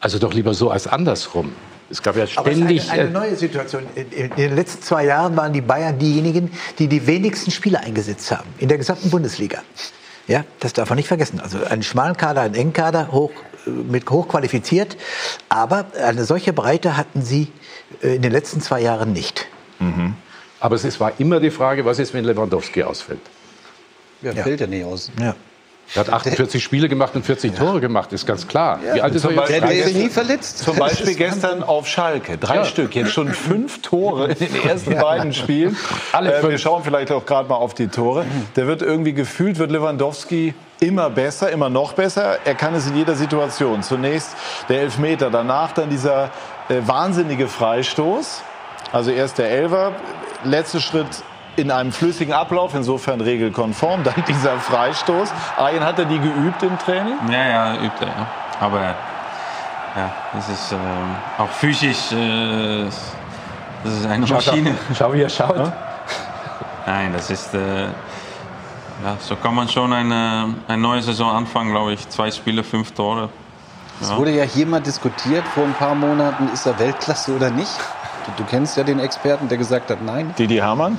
Also doch lieber so als andersrum. Es gab ja ständig. Aber eine, eine neue Situation. In den letzten zwei Jahren waren die Bayern diejenigen, die die wenigsten Spieler eingesetzt haben in der gesamten Bundesliga. Ja, das darf man nicht vergessen. Also einen schmalen Kader, einen engen Kader, hoch, mit hochqualifiziert. Aber eine solche Breite hatten sie in den letzten zwei Jahren nicht. Mhm. Aber es war immer die Frage, was ist, wenn Lewandowski ausfällt? Ja, ja. Fällt ja nicht aus. Ja. Er hat achtundvierzig Spiele gemacht und vierzig ja. Tore gemacht, ist ganz klar. Ja. Wie alt ist er jetzt? Der ist nie verletzt. Zum Beispiel gestern auf Schalke. Drei ja. Stück, jetzt schon fünf Tore in den ersten ja. beiden Spielen. Alle äh, wir schauen vielleicht auch gerade mal auf die Tore. Der wird irgendwie gefühlt, wird Lewandowski immer besser, immer noch besser. Er kann es in jeder Situation. Zunächst der Elfmeter, danach dann dieser äh, wahnsinnige Freistoß. Also erst der Elfer, letzter Schritt in einem flüssigen Ablauf, insofern regelkonform, dann dieser Freistoß. Arjen, hat er die geübt im Training? Ja, ja, übt er. Ja. Aber ja, das ist ähm, auch physisch, äh, das ist eine schau, Maschine. Schau, wie er schaut. Ja? Nein, das ist, äh, ja, so kann man schon eine, eine neue Saison anfangen, glaube ich. Zwei Spiele, fünf Tore. Es ja. wurde ja hier mal diskutiert, vor ein paar Monaten, ist er Weltklasse oder nicht? Du, du kennst ja den Experten, der gesagt hat, nein. Didi Hamann?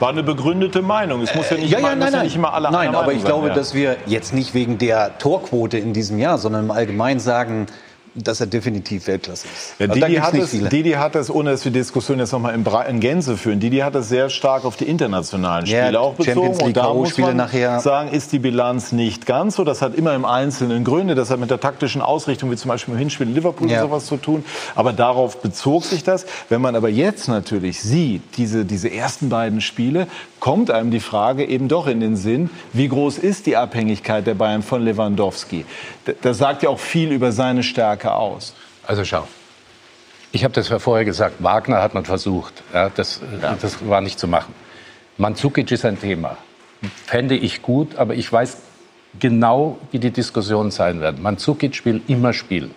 War eine begründete Meinung. Es muss ja nicht, äh, ja, immer, ja, nein, nein. nicht immer alle Nein, aber Meinung ich sein, glaube, ja. dass wir jetzt nicht wegen der Torquote in diesem Jahr, sondern im Allgemeinen sagen, dass er definitiv Weltklasse ist. Ja, Didi, hat es, Didi hat das, ohne dass wir die Diskussion jetzt nochmal in, in Gänze führen, Didi hat das sehr stark auf die internationalen Spiele ja, auch bezogen. Champions League, und da muss man nachher sagen, ist die Bilanz nicht ganz so. Das hat immer im Einzelnen Gründe. Das hat mit der taktischen Ausrichtung, wie zum Beispiel im Hinspiel in Liverpool ja. und sowas zu tun. Aber darauf bezog sich das. Wenn man aber jetzt natürlich sieht, diese, diese ersten beiden Spiele, kommt einem die Frage eben doch in den Sinn, wie groß ist die Abhängigkeit der Bayern von Lewandowski? Das sagt ja auch viel über seine Stärke aus. Also schau, ich habe das ja vorher gesagt, Wagner hat man versucht, ja, das, ja. das war nicht zu machen. Mandžukić ist ein Thema, fände ich gut, aber ich weiß genau, wie die Diskussionen sein werden. Mandžukić will immer spielen.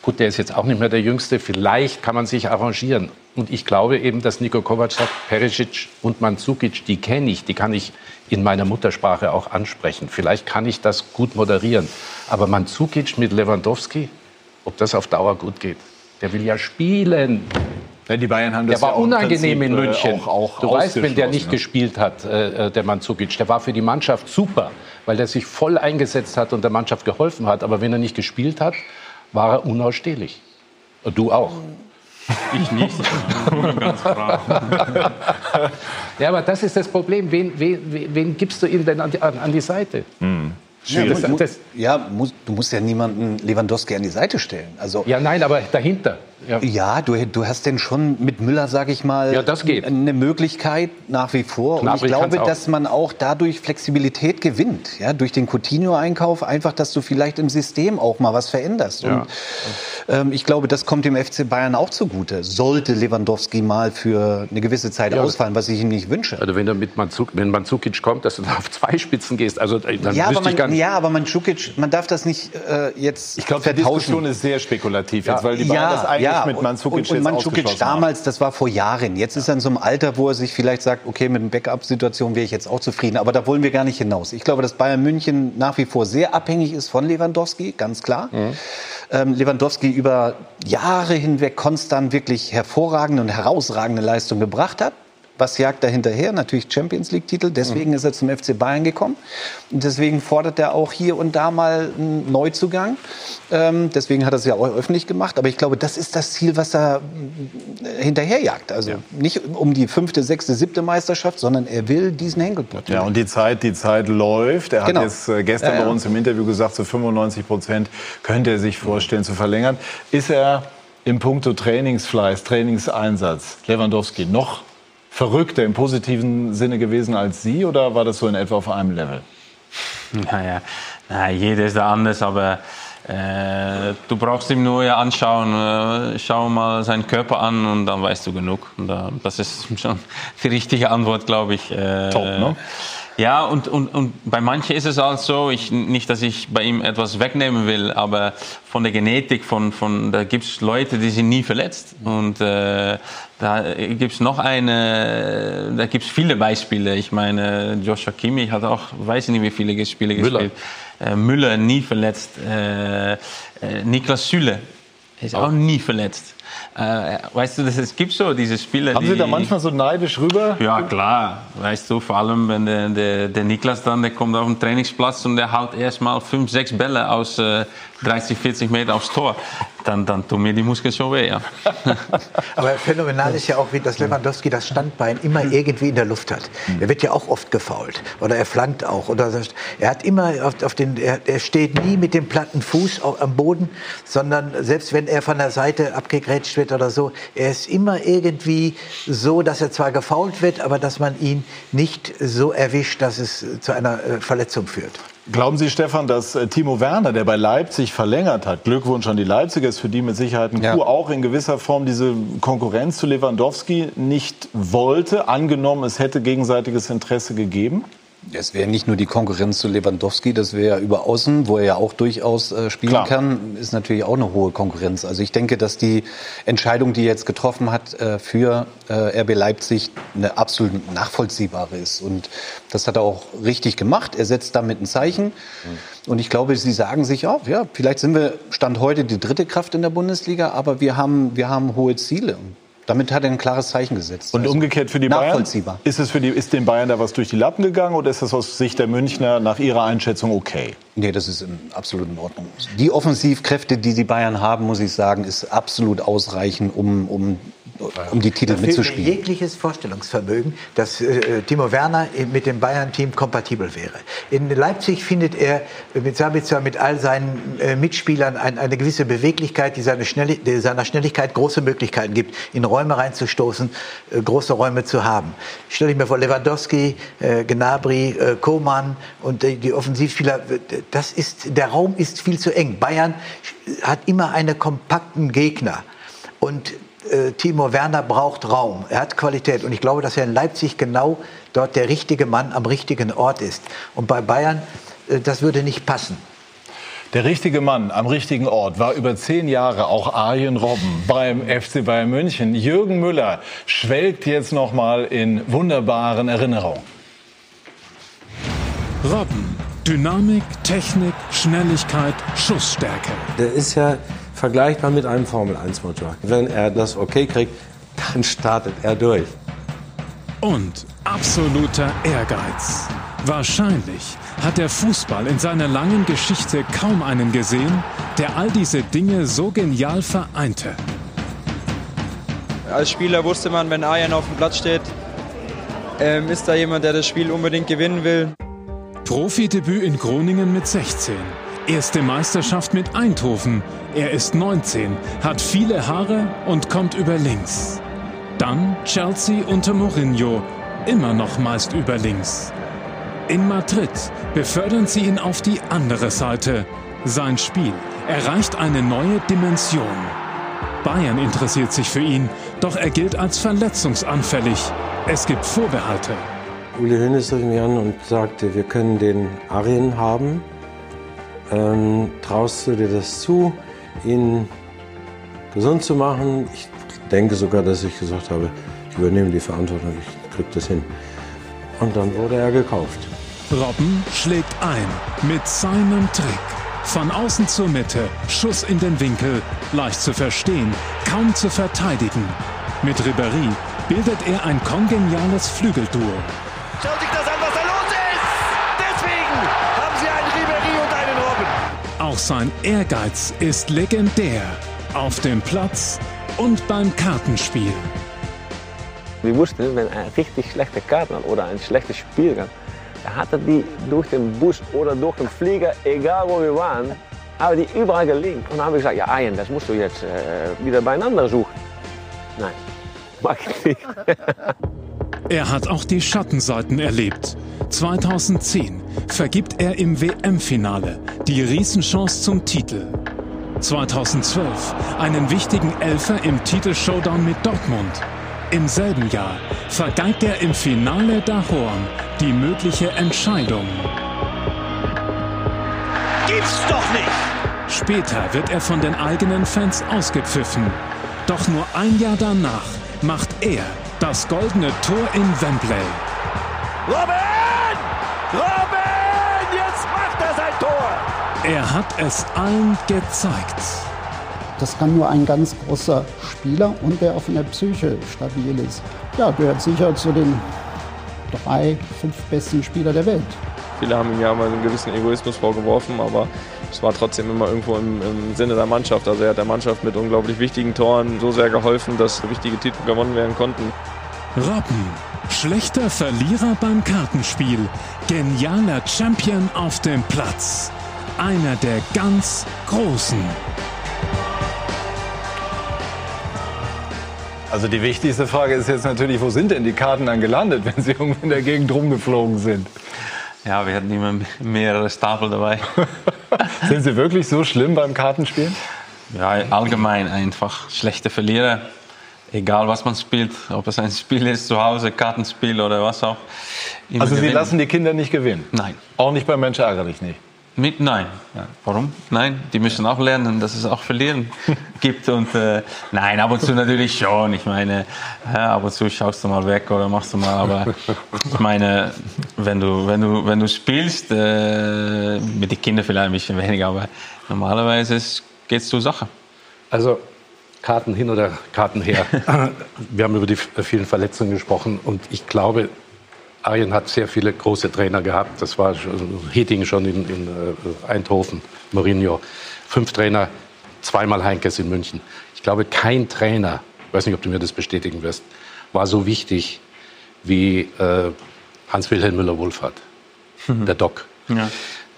Gut, der ist jetzt auch nicht mehr der Jüngste, vielleicht kann man sich arrangieren. Und ich glaube eben, dass Niko Kovac sagt, Perišić und Mandžukić, die kenne ich, die kann ich in meiner Muttersprache auch ansprechen. Vielleicht kann ich das gut moderieren. Aber Mandžukić mit Lewandowski, ob das auf Dauer gut geht, der will ja spielen. Ja, die Bayern haben das der war ja auch unangenehm in München. Auch, auch du weißt, wenn der nicht ne? gespielt hat, äh, der Mandžukić, der war für die Mannschaft super, weil der sich voll eingesetzt hat und der Mannschaft geholfen hat. Aber wenn er nicht gespielt hat, war er unausstehlich. Und du auch. Ich nicht, ganz brav. Ja, aber das ist das Problem. Wen, wen, wen gibst du ihm denn an die, an die Seite? Hm. Ja, das, das, ja, du musst ja niemanden Lewandowski an die Seite stellen. Also, ja, nein, aber dahinter. Ja, ja du, du hast denn schon mit Müller, sag ich mal, ja, das geht. Eine Möglichkeit nach wie vor. Gnabry und ich glaube, dass man auch dadurch Flexibilität gewinnt. Ja, durch den Coutinho-Einkauf einfach, dass du vielleicht im System auch mal was veränderst. Ja. Und, ähm, ich glaube, das kommt dem F C Bayern auch zugute. Sollte Lewandowski mal für eine gewisse Zeit ja. ausfallen, was ich ihm nicht wünsche. Also wenn, er mit Mandžuk, wenn Mandžukić kommt, dass du da auf zwei Spitzen gehst, also dann ja, wüsste ich gar nicht. Ja, aber Mandžukić, man darf das nicht äh, jetzt ich glaub, vertauschen. Ich glaube, die Diskussion ist sehr spekulativ, ja. jetzt, weil die Bayern ja, das eigentlich ja, ja, mit Mandžukić und, und Mandžukić damals, hat. Das war vor Jahren. Jetzt ist er in so einem Alter, wo er sich vielleicht sagt, okay, mit einer Backup-Situation wäre ich jetzt auch zufrieden. Aber da wollen wir gar nicht hinaus. Ich glaube, dass Bayern München nach wie vor sehr abhängig ist von Lewandowski, ganz klar. Mhm. Ähm, Lewandowski über Jahre hinweg konstant wirklich hervorragende und herausragende Leistung gebracht hat. Was jagt da hinterher? Natürlich Champions-League-Titel. Deswegen mhm. ist er zum F C Bayern gekommen. Und deswegen fordert er auch hier und da mal einen Neuzugang. Ähm, deswegen hat er es ja auch öffentlich gemacht. Aber ich glaube, das ist das Ziel, was er hinterherjagt. Also ja. nicht um die fünfte, sechste, siebte Meisterschaft, sondern er will diesen Henkelplatz. Ja, und die Zeit, die Zeit läuft. Er genau. hat jetzt gestern ja, ja. bei uns im Interview gesagt, zu so fünfundneunzig Prozent könnte er sich vorstellen zu verlängern. Ist er im Punkto Trainingsfleiß, Trainingseinsatz, Lewandowski noch verrückter im positiven Sinne gewesen als Sie oder war das so in etwa auf einem Level? Naja, na, jeder ist da anders, aber äh, du brauchst ihm nur ja anschauen, äh, schau mal seinen Körper an und dann weißt du genug. Und, äh, das ist schon die richtige Antwort, glaube ich. Äh, Top, ne? Ja, und, und, und bei manchen ist es auch so, ich, nicht, dass ich bei ihm etwas wegnehmen will, aber von der Genetik, von, von, da gibt es Leute, die sind nie verletzt. Und äh, da gibt es noch eine, da gibt es viele Beispiele. Ich meine, Joshua Kimmich hat auch, weiß ich nicht, wie viele Spiele gespielt. Müller, äh, Müller nie verletzt. Äh, äh, Niklas Süle ist auch, auch nie verletzt. Äh, weißt du, das, es gibt so diese Spieler. Haben Sie da manchmal so neidisch rüber? Ja, klar. Weißt du, vor allem, wenn der, der, der Niklas dann, der kommt auf den Trainingsplatz und der haut erst mal fünf, sechs Bälle aus äh, dreißig, vierzig Meter aufs Tor. Dann, dann tun mir die Muskeln schon weh, ja. Aber phänomenal ist ja auch, dass Lewandowski das Standbein immer irgendwie in der Luft hat. Er wird ja auch oft gefoult. Oder er flankt auch. Oder er hat immer auf, auf den, er, er steht nie mit dem platten Fuß auf, am Boden, sondern selbst wenn er von der Seite abgegrätscht wird oder so, er ist immer irgendwie so, dass er zwar gefoult wird, aber dass man ihn nicht so erwischt, dass es zu einer Verletzung führt. Glauben Sie, Stefan, dass Timo Werner, der bei Leipzig verlängert hat, Glückwunsch an die Leipziger, ist für die mit Sicherheit ein Coup, ja. auch in gewisser Form diese Konkurrenz zu Lewandowski nicht wollte, angenommen, es hätte gegenseitiges Interesse gegeben? Es wäre nicht nur die Konkurrenz zu Lewandowski, das wäre ja über Außen, wo er ja auch durchaus äh, spielen Klar. kann, ist natürlich auch eine hohe Konkurrenz. Also ich denke, dass die Entscheidung, die er jetzt getroffen hat äh, für äh, R B Leipzig, eine absolut nachvollziehbare ist. Und das hat er auch richtig gemacht. Er setzt damit ein Zeichen. Mhm. Und ich glaube, sie sagen sich auch, ja, vielleicht sind wir Stand heute die dritte Kraft in der Bundesliga, aber wir haben, wir haben hohe Ziele. Damit hat er ein klares Zeichen gesetzt. Und umgekehrt für die Bayern, ist es für die, ist den Bayern da was durch die Lappen gegangen oder ist das aus Sicht der Münchner nach Ihrer Einschätzung okay? Nee, das ist in, absolut in Ordnung. Die Offensivkräfte, die die Bayern haben, muss ich sagen, ist absolut ausreichend, um, um, um die Titel das mitzuspielen. Fehlt jegliches Vorstellungsvermögen, dass äh, Timo Werner mit dem Bayern-Team kompatibel wäre. In Leipzig findet er mit Sabitzer, mit all seinen äh, Mitspielern ein, eine gewisse Beweglichkeit, die, seine Schnelli- die seiner Schnelligkeit große Möglichkeiten gibt, in Räume reinzustoßen, große Räume zu haben. Ich stelle mir vor, Lewandowski, äh, Gnabry, äh, Coman und äh, die Offensivspieler, das ist, der Raum ist viel zu eng. Bayern hat immer einen kompakten Gegner und äh, Timo Werner braucht Raum, er hat Qualität und ich glaube, dass er in Leipzig genau dort der richtige Mann am richtigen Ort ist. Und bei Bayern, äh, das würde nicht passen. Der richtige Mann am richtigen Ort war über zehn Jahre auch Arjen Robben beim F C Bayern München. Jürgen Müller schwelgt jetzt noch mal in wunderbaren Erinnerungen. Robben, Dynamik, Technik, Schnelligkeit, Schussstärke. Der ist ja vergleichbar mit einem Formel eins Motor. Wenn er das okay kriegt, dann startet er durch. Und absoluter Ehrgeiz. Wahrscheinlich hat der Fußball in seiner langen Geschichte kaum einen gesehen, der all diese Dinge so genial vereinte. Als Spieler wusste man, wenn Arjen auf dem Platz steht, ist da jemand, der das Spiel unbedingt gewinnen will. Profidebüt in Groningen mit sechzehn, erste Meisterschaft mit Eindhoven. Er ist neunzehn, hat viele Haare und kommt über links. Dann Chelsea unter Mourinho, immer noch meist über links. In Madrid befördern sie ihn auf die andere Seite. Sein Spiel erreicht eine neue Dimension. Bayern interessiert sich für ihn, doch er gilt als verletzungsanfällig. Es gibt Vorbehalte. Uli Hoeneß rief mich an und sagte, wir können den Arjen haben. Ähm, traust du dir das zu, ihn gesund zu machen. Ich denke sogar, dass ich gesagt habe, ich übernehme die Verantwortung, ich kriege das hin. Und dann wurde er gekauft. Robben schlägt ein mit seinem Trick. Von außen zur Mitte, Schuss in den Winkel, leicht zu verstehen, kaum zu verteidigen. Mit Ribéry bildet er ein kongeniales Flügelduo. Schaut sich das an, was da los ist! Deswegen haben sie einen Ribéry und einen Robben. Auch sein Ehrgeiz ist legendär. Auf dem Platz und beim Kartenspiel. Wir wussten, wenn ein richtig schlechter Karten oder ein schlechtes Spiel gab, er hatte die durch den Bus oder durch den Flieger, egal wo wir waren, aber die überall gelingt. Und dann haben wir gesagt, ja Arjen, das musst du jetzt äh, wieder beieinander suchen. Nein, mag ich nicht. Er hat auch die Schattenseiten erlebt. zweitausendzehn vergibt er im W M-Finale die Riesenchance zum Titel. zweitausendzwölf einen wichtigen Elfer im Titelshowdown mit Dortmund. Im selben Jahr vergeigt er im Finale Dahorn die mögliche Entscheidung. Gibt's doch nicht! Später wird er von den eigenen Fans ausgepfiffen. Doch nur ein Jahr danach macht er das goldene Tor in Wembley. Robben! Robben! Jetzt macht er sein Tor! Er hat es allen gezeigt. Das kann nur ein ganz großer Spieler und der auf einer Psyche stabil ist. Ja, gehört sicher zu den drei, fünf besten Spielern der Welt. Viele haben ihm ja mal einen gewissen Egoismus vorgeworfen, aber es war trotzdem immer irgendwo im, im Sinne der Mannschaft. Also er hat der Mannschaft mit unglaublich wichtigen Toren so sehr geholfen, dass wichtige Titel gewonnen werden konnten. Robben, schlechter Verlierer beim Kartenspiel, genialer Champion auf dem Platz. Einer der ganz Großen. Also die wichtigste Frage ist jetzt natürlich, wo sind denn die Karten dann gelandet, wenn sie irgendwie in der Gegend rumgeflogen sind? Ja, wir hatten immer mehrere Stapel dabei. Sind sie wirklich so schlimm beim Kartenspielen? Ja, allgemein einfach schlechte Verlierer. Egal, was man spielt, ob es ein Spiel ist, zu Hause, Kartenspiel oder was auch. Also gewinnen. Sie lassen die Kinder nicht gewinnen? Nein. Auch nicht beim Mensch ärgerlich nicht? Mit nein. nein. Warum? Nein, die müssen auch lernen, dass es auch Verlieren gibt. Und äh, nein, ab und zu natürlich schon. Ich meine, äh, ab und zu schaust du mal weg oder machst du mal. Aber ich meine, wenn du, wenn du, wenn du spielst, äh, mit den Kindern vielleicht ein bisschen weniger, aber normalerweise geht's zur Sache. Also Karten hin oder Karten her. Wir haben über die vielen Verletzungen gesprochen und ich glaube, Arjen hat sehr viele große Trainer gehabt. Das war Hiddink schon in, in Eindhoven, Mourinho. Fünf Trainer, zweimal Heynckes in München. Ich glaube, kein Trainer, ich weiß nicht, ob du mir das bestätigen wirst, war so wichtig wie äh, Hans-Wilhelm Müller-Wohlfahrt, mhm. der Doc. Ja.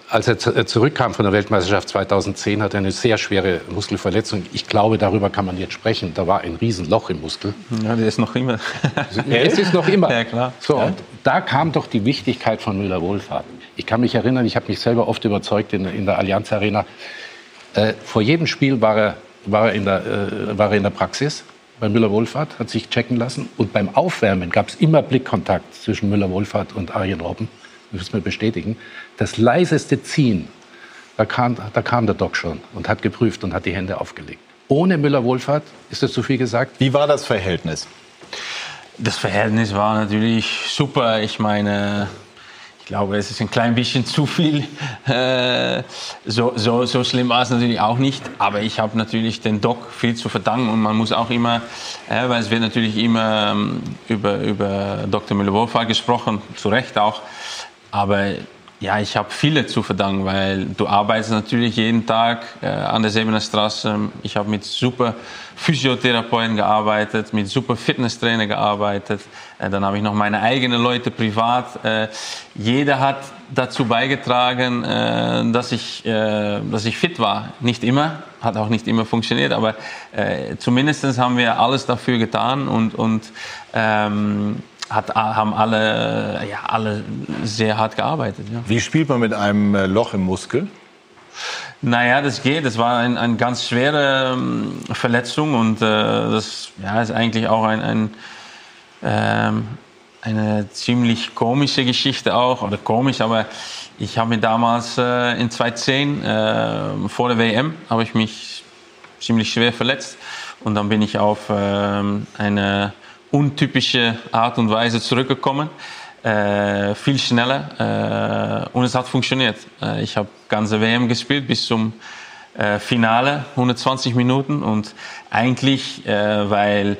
Als er z- zurückkam von der Weltmeisterschaft zweitausendzehn, hatte er eine sehr schwere Muskelverletzung. Ich glaube, darüber kann man jetzt sprechen. Da war ein Riesenloch im Muskel. Ja, der ist noch immer. Ja, es ist noch immer. Ja, klar. So, ja. Und da kam doch die Wichtigkeit von Müller-Wohlfahrt. Ich kann mich erinnern, ich habe mich selber oft überzeugt in, in der Allianz Arena. Äh, vor jedem Spiel war er, war, er in der, äh, war er in der Praxis bei Müller-Wohlfahrt, hat sich checken lassen. Und beim Aufwärmen gab es immer Blickkontakt zwischen Müller-Wohlfahrt und Arjen Robben. Du wirst mir bestätigen, das leiseste Ziehen, da kam, da kam der Doc schon und hat geprüft und hat die Hände aufgelegt. Ohne Müller-Wohlfahrt, ist das zu viel gesagt? Wie war das Verhältnis? Das Verhältnis war natürlich super. Ich meine, ich glaube, es ist ein klein bisschen zu viel. Äh, so, so, so schlimm war es natürlich auch nicht. Aber ich habe natürlich den Doc viel zu verdanken. Und man muss auch immer, äh, weil es wird natürlich immer ähm, über, über Doktor Müller-Wohlfahrt gesprochen, zu Recht auch. Aber ja, ich habe viele zu verdanken, weil du arbeitest natürlich jeden Tag äh, an der Säbener Straße. Ich habe mit super Physiotherapeuten gearbeitet, mit super Fitnesstrainer gearbeitet. Äh, dann habe ich noch meine eigenen Leute privat. Äh, jeder hat dazu beigetragen, äh, dass ich, äh, dass ich fit war. Nicht immer, hat auch nicht immer funktioniert, aber äh, zumindest haben wir alles dafür getan und, und ähm, Hat, haben alle, ja, alle sehr hart gearbeitet. Ja. Wie spielt man mit einem Loch im Muskel? Naja, das geht. Das war eine ein ganz schwere Verletzung und äh, das ja, ist eigentlich auch ein, ein, ähm, eine ziemlich komische Geschichte auch. Oder komisch, aber ich habe mir damals äh, in zweitausendzehn, äh, vor der W M, habe ich mich ziemlich schwer verletzt. Und dann bin ich auf ähm, eine untypische Art und Weise zurückgekommen, äh, viel schneller äh, und es hat funktioniert. Äh, ich habe ganze W M gespielt bis zum äh, Finale, hundertzwanzig Minuten und eigentlich, äh, weil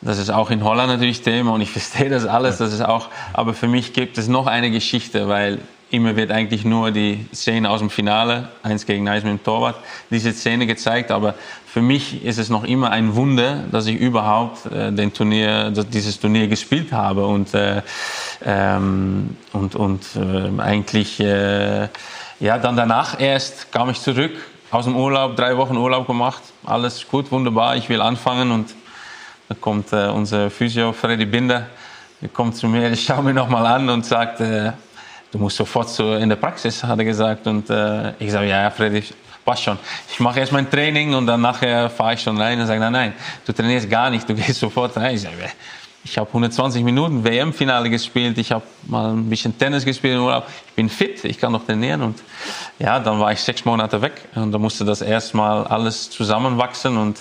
das ist auch in Holland natürlich Thema und ich verstehe das alles, das ist auch, aber für mich gibt es noch eine Geschichte, weil immer wird eigentlich nur die Szene aus dem Finale, eins gegen eins mit dem Torwart, diese Szene gezeigt. Aber für mich ist es noch immer ein Wunder, dass ich überhaupt äh, den Turnier, dieses Turnier gespielt habe. Und, äh, ähm, und, und äh, eigentlich, äh, ja, dann danach erst kam ich zurück aus dem Urlaub, drei Wochen Urlaub gemacht. Alles gut, wunderbar, ich will anfangen. Und da kommt äh, unser Physio, Freddy Binder, der kommt zu mir, ich schaue mir nochmal an und sagt, äh, du musst sofort so in der Praxis, hat er gesagt. Und äh, ich sage, ja, ja, Freddy, passt schon. Ich mache erst mein Training und dann nachher fahre ich schon rein. Und sage, nein, nein, du trainierst gar nicht, du gehst sofort rein. Ich sage, ich habe hundertzwanzig Minuten W M-Finale gespielt, ich habe mal ein bisschen Tennis gespielt im Urlaub. Ich bin fit, ich kann noch trainieren. Und ja, dann war ich sechs Monate weg und da musste das erstmal alles zusammenwachsen. Und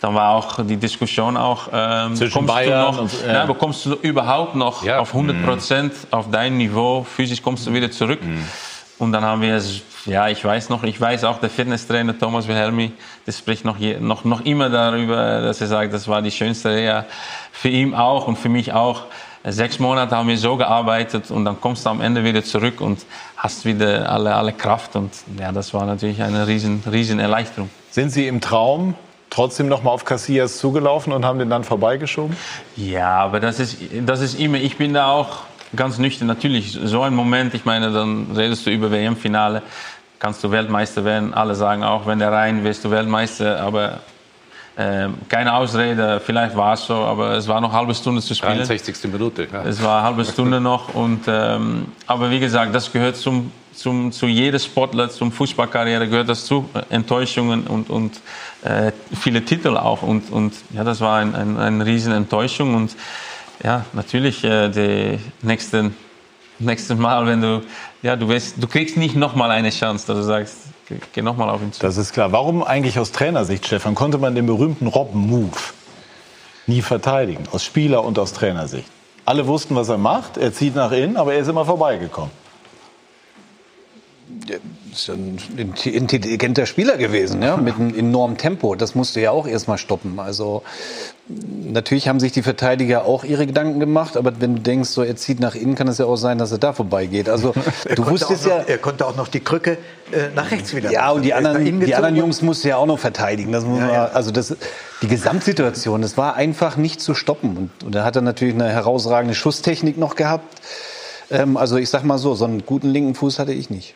dann war auch die Diskussion auch, ähm, zwischen Bayern noch, und, äh, na, bekommst du überhaupt noch ja, auf hundert Prozent auf dein Niveau, physisch kommst du wieder zurück. Mh. Und dann haben wir, ja, ich weiß noch, ich weiß auch, der Fitnesstrainer Thomas Wilhelmi, der spricht noch, je, noch, noch immer darüber, dass er sagt, das war die schönste Reha für ihn auch und für mich auch. Sechs Monate haben wir so gearbeitet und dann kommst du am Ende wieder zurück und hast wieder alle, alle Kraft. Und ja, das war natürlich eine riesen, riesen Erleichterung. Sind Sie im Traum trotzdem noch mal auf Casillas zugelaufen und haben den dann vorbeigeschoben? Ja, aber das ist, das ist immer, ich bin da auch ganz nüchtern, natürlich, so ein Moment, ich meine, dann redest du über W M-Finale, kannst du Weltmeister werden, alle sagen auch, wenn der rein, wirst du Weltmeister, aber äh, keine Ausrede, vielleicht war es so, aber es war noch eine halbe Stunde zu spielen. dreiundsechzigste Minute, ja. Es war eine halbe Stunde noch, und, ähm, aber wie gesagt, das gehört zum, zum, zu jedem Sportler, zum Fußballkarriere gehört das zu, Enttäuschungen und, und äh, viele Titel auch, und, und ja, das war eine ein, ein riesen Enttäuschung, und ja, natürlich, äh, die nächsten, nächsten Mal, wenn du, ja, du wirst, du kriegst nicht nochmal eine Chance, dass du sagst, geh nochmal auf ihn zu. Das ist klar. Warum eigentlich aus Trainersicht, Stefan, konnte man den berühmten Robben-Move nie verteidigen? Aus Spieler- und aus Trainersicht. Alle wussten, was er macht, er zieht nach innen, aber er ist immer vorbeigekommen. Ja, ist ja ein intelligenter Spieler gewesen, ja, mit einem enormen Tempo. Das musste ja auch erstmal stoppen. Also natürlich haben sich die Verteidiger auch ihre Gedanken gemacht, aber wenn du denkst, so er zieht nach innen, kann es ja auch sein, dass er da vorbeigeht. Also du wusstest ja, noch, er konnte auch noch die Krücke äh, nach rechts wieder. Ja, und die anderen, die anderen Jungs mussten ja auch noch verteidigen. Das muss man, ja, ja. Also das, die Gesamtsituation, das war einfach nicht zu stoppen. Und, und da hat er natürlich eine herausragende Schusstechnik noch gehabt. Also ich sag mal so, so einen guten linken Fuß hatte ich nicht.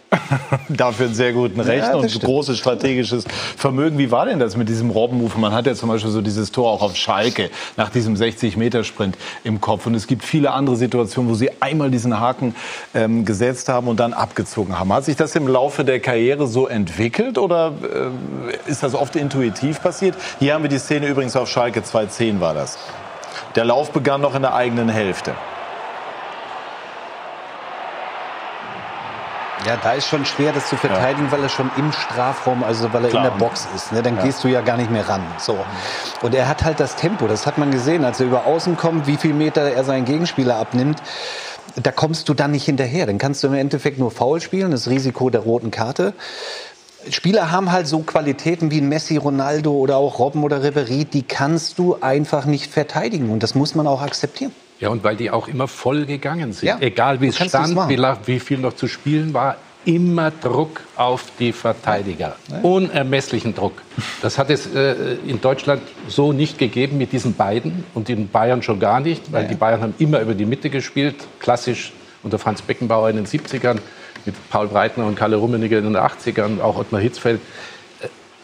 Dafür einen sehr guten rechten, ja, und stimmt. Großes strategisches Vermögen. Wie war denn das mit diesem Robben-Move? Man hat ja zum Beispiel so dieses Tor auch auf Schalke nach diesem sechzig-Meter-Sprint im Kopf. Und es gibt viele andere Situationen, wo Sie einmal diesen Haken ähm, gesetzt haben und dann abgezogen haben. Hat sich das im Laufe der Karriere so entwickelt oder äh, ist das oft intuitiv passiert? Hier haben wir die Szene übrigens auf Schalke zwei zehn war das. Der Lauf begann noch in der eigenen Hälfte. Ja, da ist schon schwer, das zu verteidigen, ja, weil er schon im Strafraum, also weil er klar in der Box ist. Ne? Dann ja, gehst du ja gar nicht mehr ran. So. Und er hat halt das Tempo, das hat man gesehen, als er über außen kommt, wie viel Meter er seinen Gegenspieler abnimmt. Da kommst du dann nicht hinterher. Dann kannst du im Endeffekt nur Foul spielen, das Risiko der roten Karte. Spieler haben halt so Qualitäten wie Messi, Ronaldo oder auch Robben oder Ribéry, die kannst du einfach nicht verteidigen. Und das muss man auch akzeptieren. Ja, und weil die auch immer voll gegangen sind. Ja, egal wie es stand, wie, wie viel noch zu spielen war, immer Druck auf die Verteidiger. Ja. Unermesslichen Druck. Das hat es äh, in Deutschland so nicht gegeben mit diesen beiden und in Bayern schon gar nicht, weil ja, die Bayern haben immer über die Mitte gespielt, klassisch unter Franz Beckenbauer in den siebzigern, mit Paul Breitner und Kalle Rummenigge in den achtzigern, auch Ottmar Hitzfeld.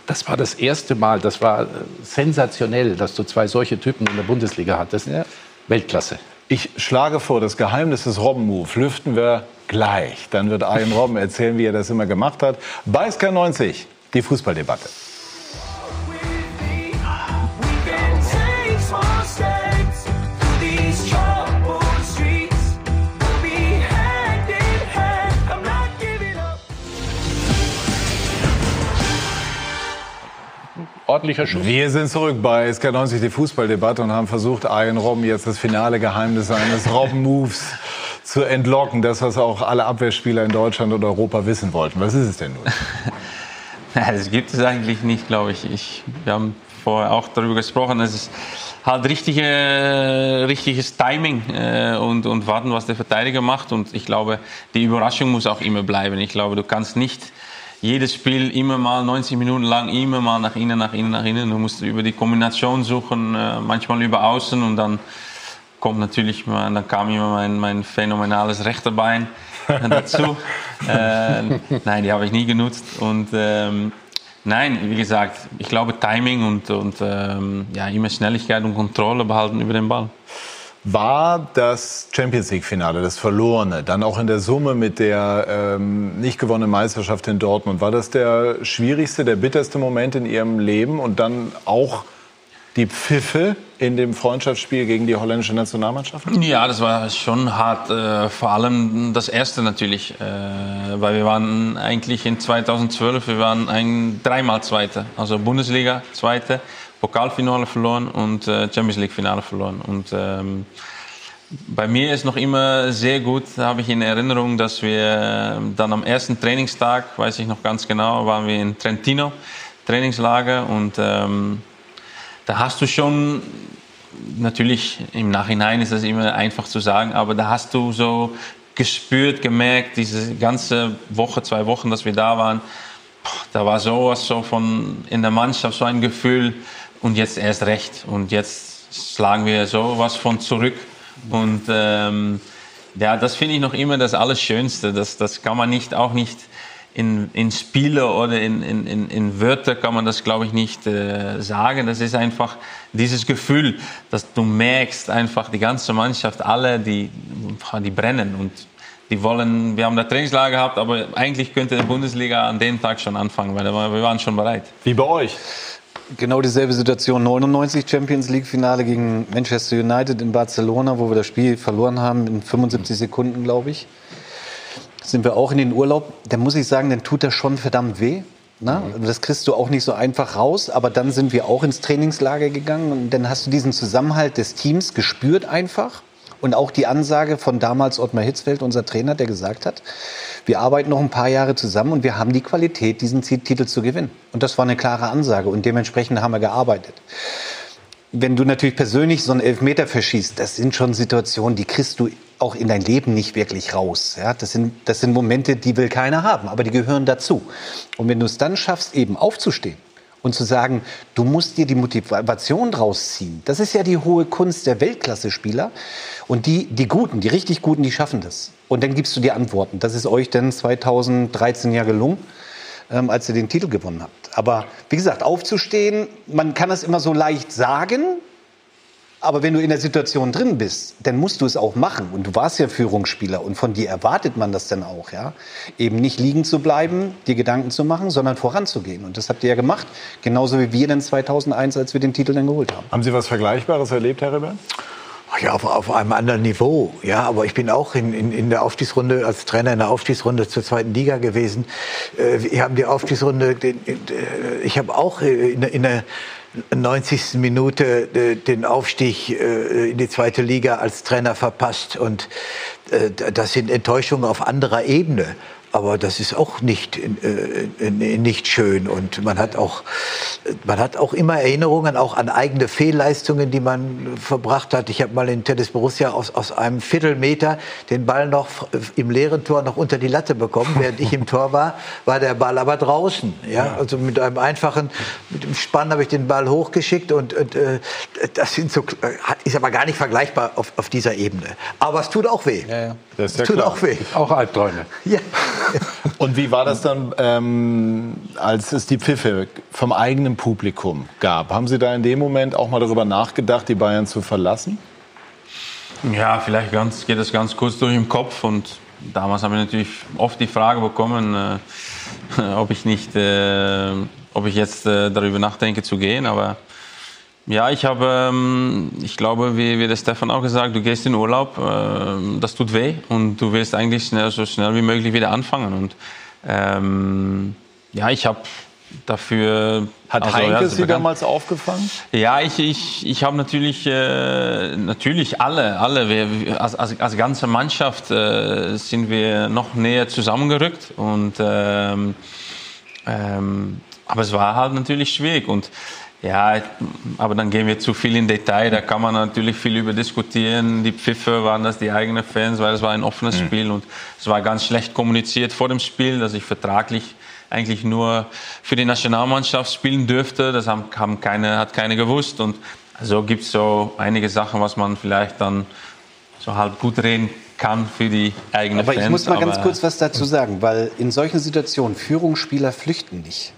Das war das erste Mal, das war sensationell, dass du zwei solche Typen in der Bundesliga hattest. Ja. Weltklasse. Ich schlage vor, das Geheimnis des Robben-Move lüften wir gleich. Dann wird Arjen Robben erzählen, wie er das immer gemacht hat. Bei Sky neunzig, die Fußballdebatte. ordentlicher Schuss. Wir sind zurück bei S K neunzig, die Fußballdebatte, und haben versucht, Arjen Robben jetzt das finale Geheimnis seines Robben-Moves zu entlocken. Das, was auch alle Abwehrspieler in Deutschland und Europa wissen wollten. Was ist es denn nun? Das gibt es eigentlich nicht, glaube ich. ich. Wir haben vorher auch darüber gesprochen, dass es halt richtige, richtiges Timing äh, und, und warten, was der Verteidiger macht. Und ich glaube, die Überraschung muss auch immer bleiben. Ich glaube, du kannst nicht jedes Spiel immer mal neunzig Minuten lang, immer mal nach innen, nach innen, nach innen. Du musst über die Kombination suchen, äh, manchmal über außen, und dann kommt natürlich mal, dann kam immer mein, mein phänomenales rechter Bein dazu. äh, nein, die habe ich nie genutzt. Und ähm, nein, wie gesagt, ich glaube Timing und, und ähm, ja, immer Schnelligkeit und Kontrolle behalten über den Ball. War das Champions-League-Finale, das Verlorene, dann auch in der Summe mit der ähm, nicht gewonnenen Meisterschaft in Dortmund, war das der schwierigste, der bitterste Moment in Ihrem Leben? Und dann auch die Pfiffe in dem Freundschaftsspiel gegen die holländische Nationalmannschaft? Ja, das war schon hart. Äh, vor allem das erste natürlich. Äh, weil wir waren eigentlich in zweitausendzwölf, wir waren ein dreimal Zweiter. Also Bundesliga Zweiter, Pokalfinale verloren und äh, Champions League Finale verloren. Und ähm, bei mir ist noch immer sehr gut, habe ich in Erinnerung, dass wir dann am ersten Trainingstag, weiß ich noch ganz genau, waren wir in Trentino, Trainingslager, und ähm, da hast du schon, natürlich im Nachhinein ist das immer einfach zu sagen, aber da hast du so gespürt, gemerkt, diese ganze Woche, zwei Wochen, dass wir da waren, da war sowas so von in der Mannschaft, so ein Gefühl, und jetzt erst recht, und jetzt schlagen wir sowas von zurück. Und ähm, ja, das finde ich noch immer das Allerschönste, das, das kann man nicht, auch nicht in, in Spiele oder in, in, in Wörter kann man das, glaube ich, nicht äh, sagen. Das ist einfach dieses Gefühl, dass du merkst, einfach die ganze Mannschaft, alle, die, die brennen und die wollen. Wir haben da Trainingslager gehabt, aber eigentlich könnte die Bundesliga an dem Tag schon anfangen, weil wir waren schon bereit. Wie bei euch? Genau dieselbe Situation, neunundneunzig Champions League Finale gegen Manchester United in Barcelona, wo wir das Spiel verloren haben in fünfundsiebzig Sekunden, glaube ich. Sind wir auch in den Urlaub, dann muss ich sagen, dann tut das schon verdammt weh. Ne? Mhm. Das kriegst du auch nicht so einfach raus, aber dann sind wir auch ins Trainingslager gegangen und dann hast du diesen Zusammenhalt des Teams gespürt einfach. Und auch die Ansage von damals Ottmar Hitzfeld, unser Trainer, der gesagt hat, wir arbeiten noch ein paar Jahre zusammen und wir haben die Qualität, diesen Titel zu gewinnen. Und das war eine klare Ansage und dementsprechend haben wir gearbeitet. Wenn du natürlich persönlich so einen Elfmeter verschießt, das sind schon Situationen, die kriegst du auch in dein Leben nicht wirklich raus. Ja, das sind, das sind Momente, die will keiner haben, aber die gehören dazu. Und wenn du es dann schaffst, eben aufzustehen und zu sagen, du musst dir die Motivation draus ziehen, das ist ja die hohe Kunst der Weltklasse-Spieler. Und die, die Guten, die richtig Guten, die schaffen das. Und dann gibst du dir Antworten. Das ist euch dann zweitausenddreizehn ja gelungen, ähm, als ihr den Titel gewonnen habt. Aber wie gesagt, aufzustehen, man kann das immer so leicht sagen. Aber wenn du in der Situation drin bist, dann musst du es auch machen. Und du warst ja Führungsspieler und von dir erwartet man das dann auch, ja? Eben nicht liegen zu bleiben, dir Gedanken zu machen, sondern voranzugehen. Und das habt ihr ja gemacht, genauso wie wir dann zweitausendeins, als wir den Titel dann geholt haben. Haben Sie was Vergleichbares erlebt, Herr Ribéry? Ja, auf, auf einem anderen Niveau. Ja, aber ich bin auch in, in, in der Aufstiegsrunde, als Trainer in der Aufstiegsrunde zur zweiten Liga gewesen. Äh, wir haben die Aufstiegsrunde, den, den, ich habe auch in, in der neunzigsten Minute äh, den Aufstieg äh, in die zweite Liga als Trainer verpasst. Und äh, das sind Enttäuschungen auf anderer Ebene. Aber das ist auch nicht, äh, nicht schön. Und man hat auch, man hat auch immer Erinnerungen auch an eigene Fehlleistungen, die man verbracht hat. Ich habe mal in Tennis Borussia aus, aus einem Viertelmeter den Ball noch im leeren Tor noch unter die Latte bekommen. Während ich im Tor war, war der Ball aber draußen. Ja, ja. Also mit einem einfachen, mit dem Spann habe ich den Ball hochgeschickt. Und, und äh, das sind so, ist aber gar nicht vergleichbar auf, auf dieser Ebene. Aber es tut auch weh. Ja, ja. Das ist ja, es tut klar. Auch weh. Auch Albträume. Ja. Und wie war das dann, ähm, als es die Pfiffe vom eigenen Publikum gab? Haben Sie da in dem Moment auch mal darüber nachgedacht, die Bayern zu verlassen? Ja, vielleicht ganz, geht das ganz kurz durch den Kopf. Und damals haben wir natürlich oft die Frage bekommen, äh, ob ich nicht, äh, ob ich jetzt äh, darüber nachdenke zu gehen. Aber ja, ich habe, ähm, ich glaube, wie, wie der Stefan auch gesagt, du gehst in Urlaub, äh, das tut weh und du willst eigentlich schnell, so schnell wie möglich wieder anfangen. Und ähm, ja, ich habe Dafür, Hat also, Heynckes ja, sie bekannt. damals aufgefangen? Ja, ich, ich, ich habe natürlich, äh, natürlich alle, alle wir, als, als, als ganze Mannschaft äh, sind wir noch näher zusammengerückt. Und, ähm, ähm, aber es war halt natürlich schwierig. Und, ja, aber dann gehen wir zu viel in Detail, da kann man natürlich viel über diskutieren. Die Pfiffe, waren das die eigenen Fans, weil es war ein offenes mhm. Spiel und es war ganz schlecht kommuniziert vor dem Spiel, dass ich vertraglich eigentlich nur für die Nationalmannschaft spielen dürfte. Das haben, haben keine, hat keiner gewusst und so gibt es so einige Sachen, was man vielleicht dann so halb gut reden kann für die eigenen Fans. Aber ich muss mal aber ganz kurz was dazu sagen, weil in solchen Situationen Führungsspieler flüchten nicht.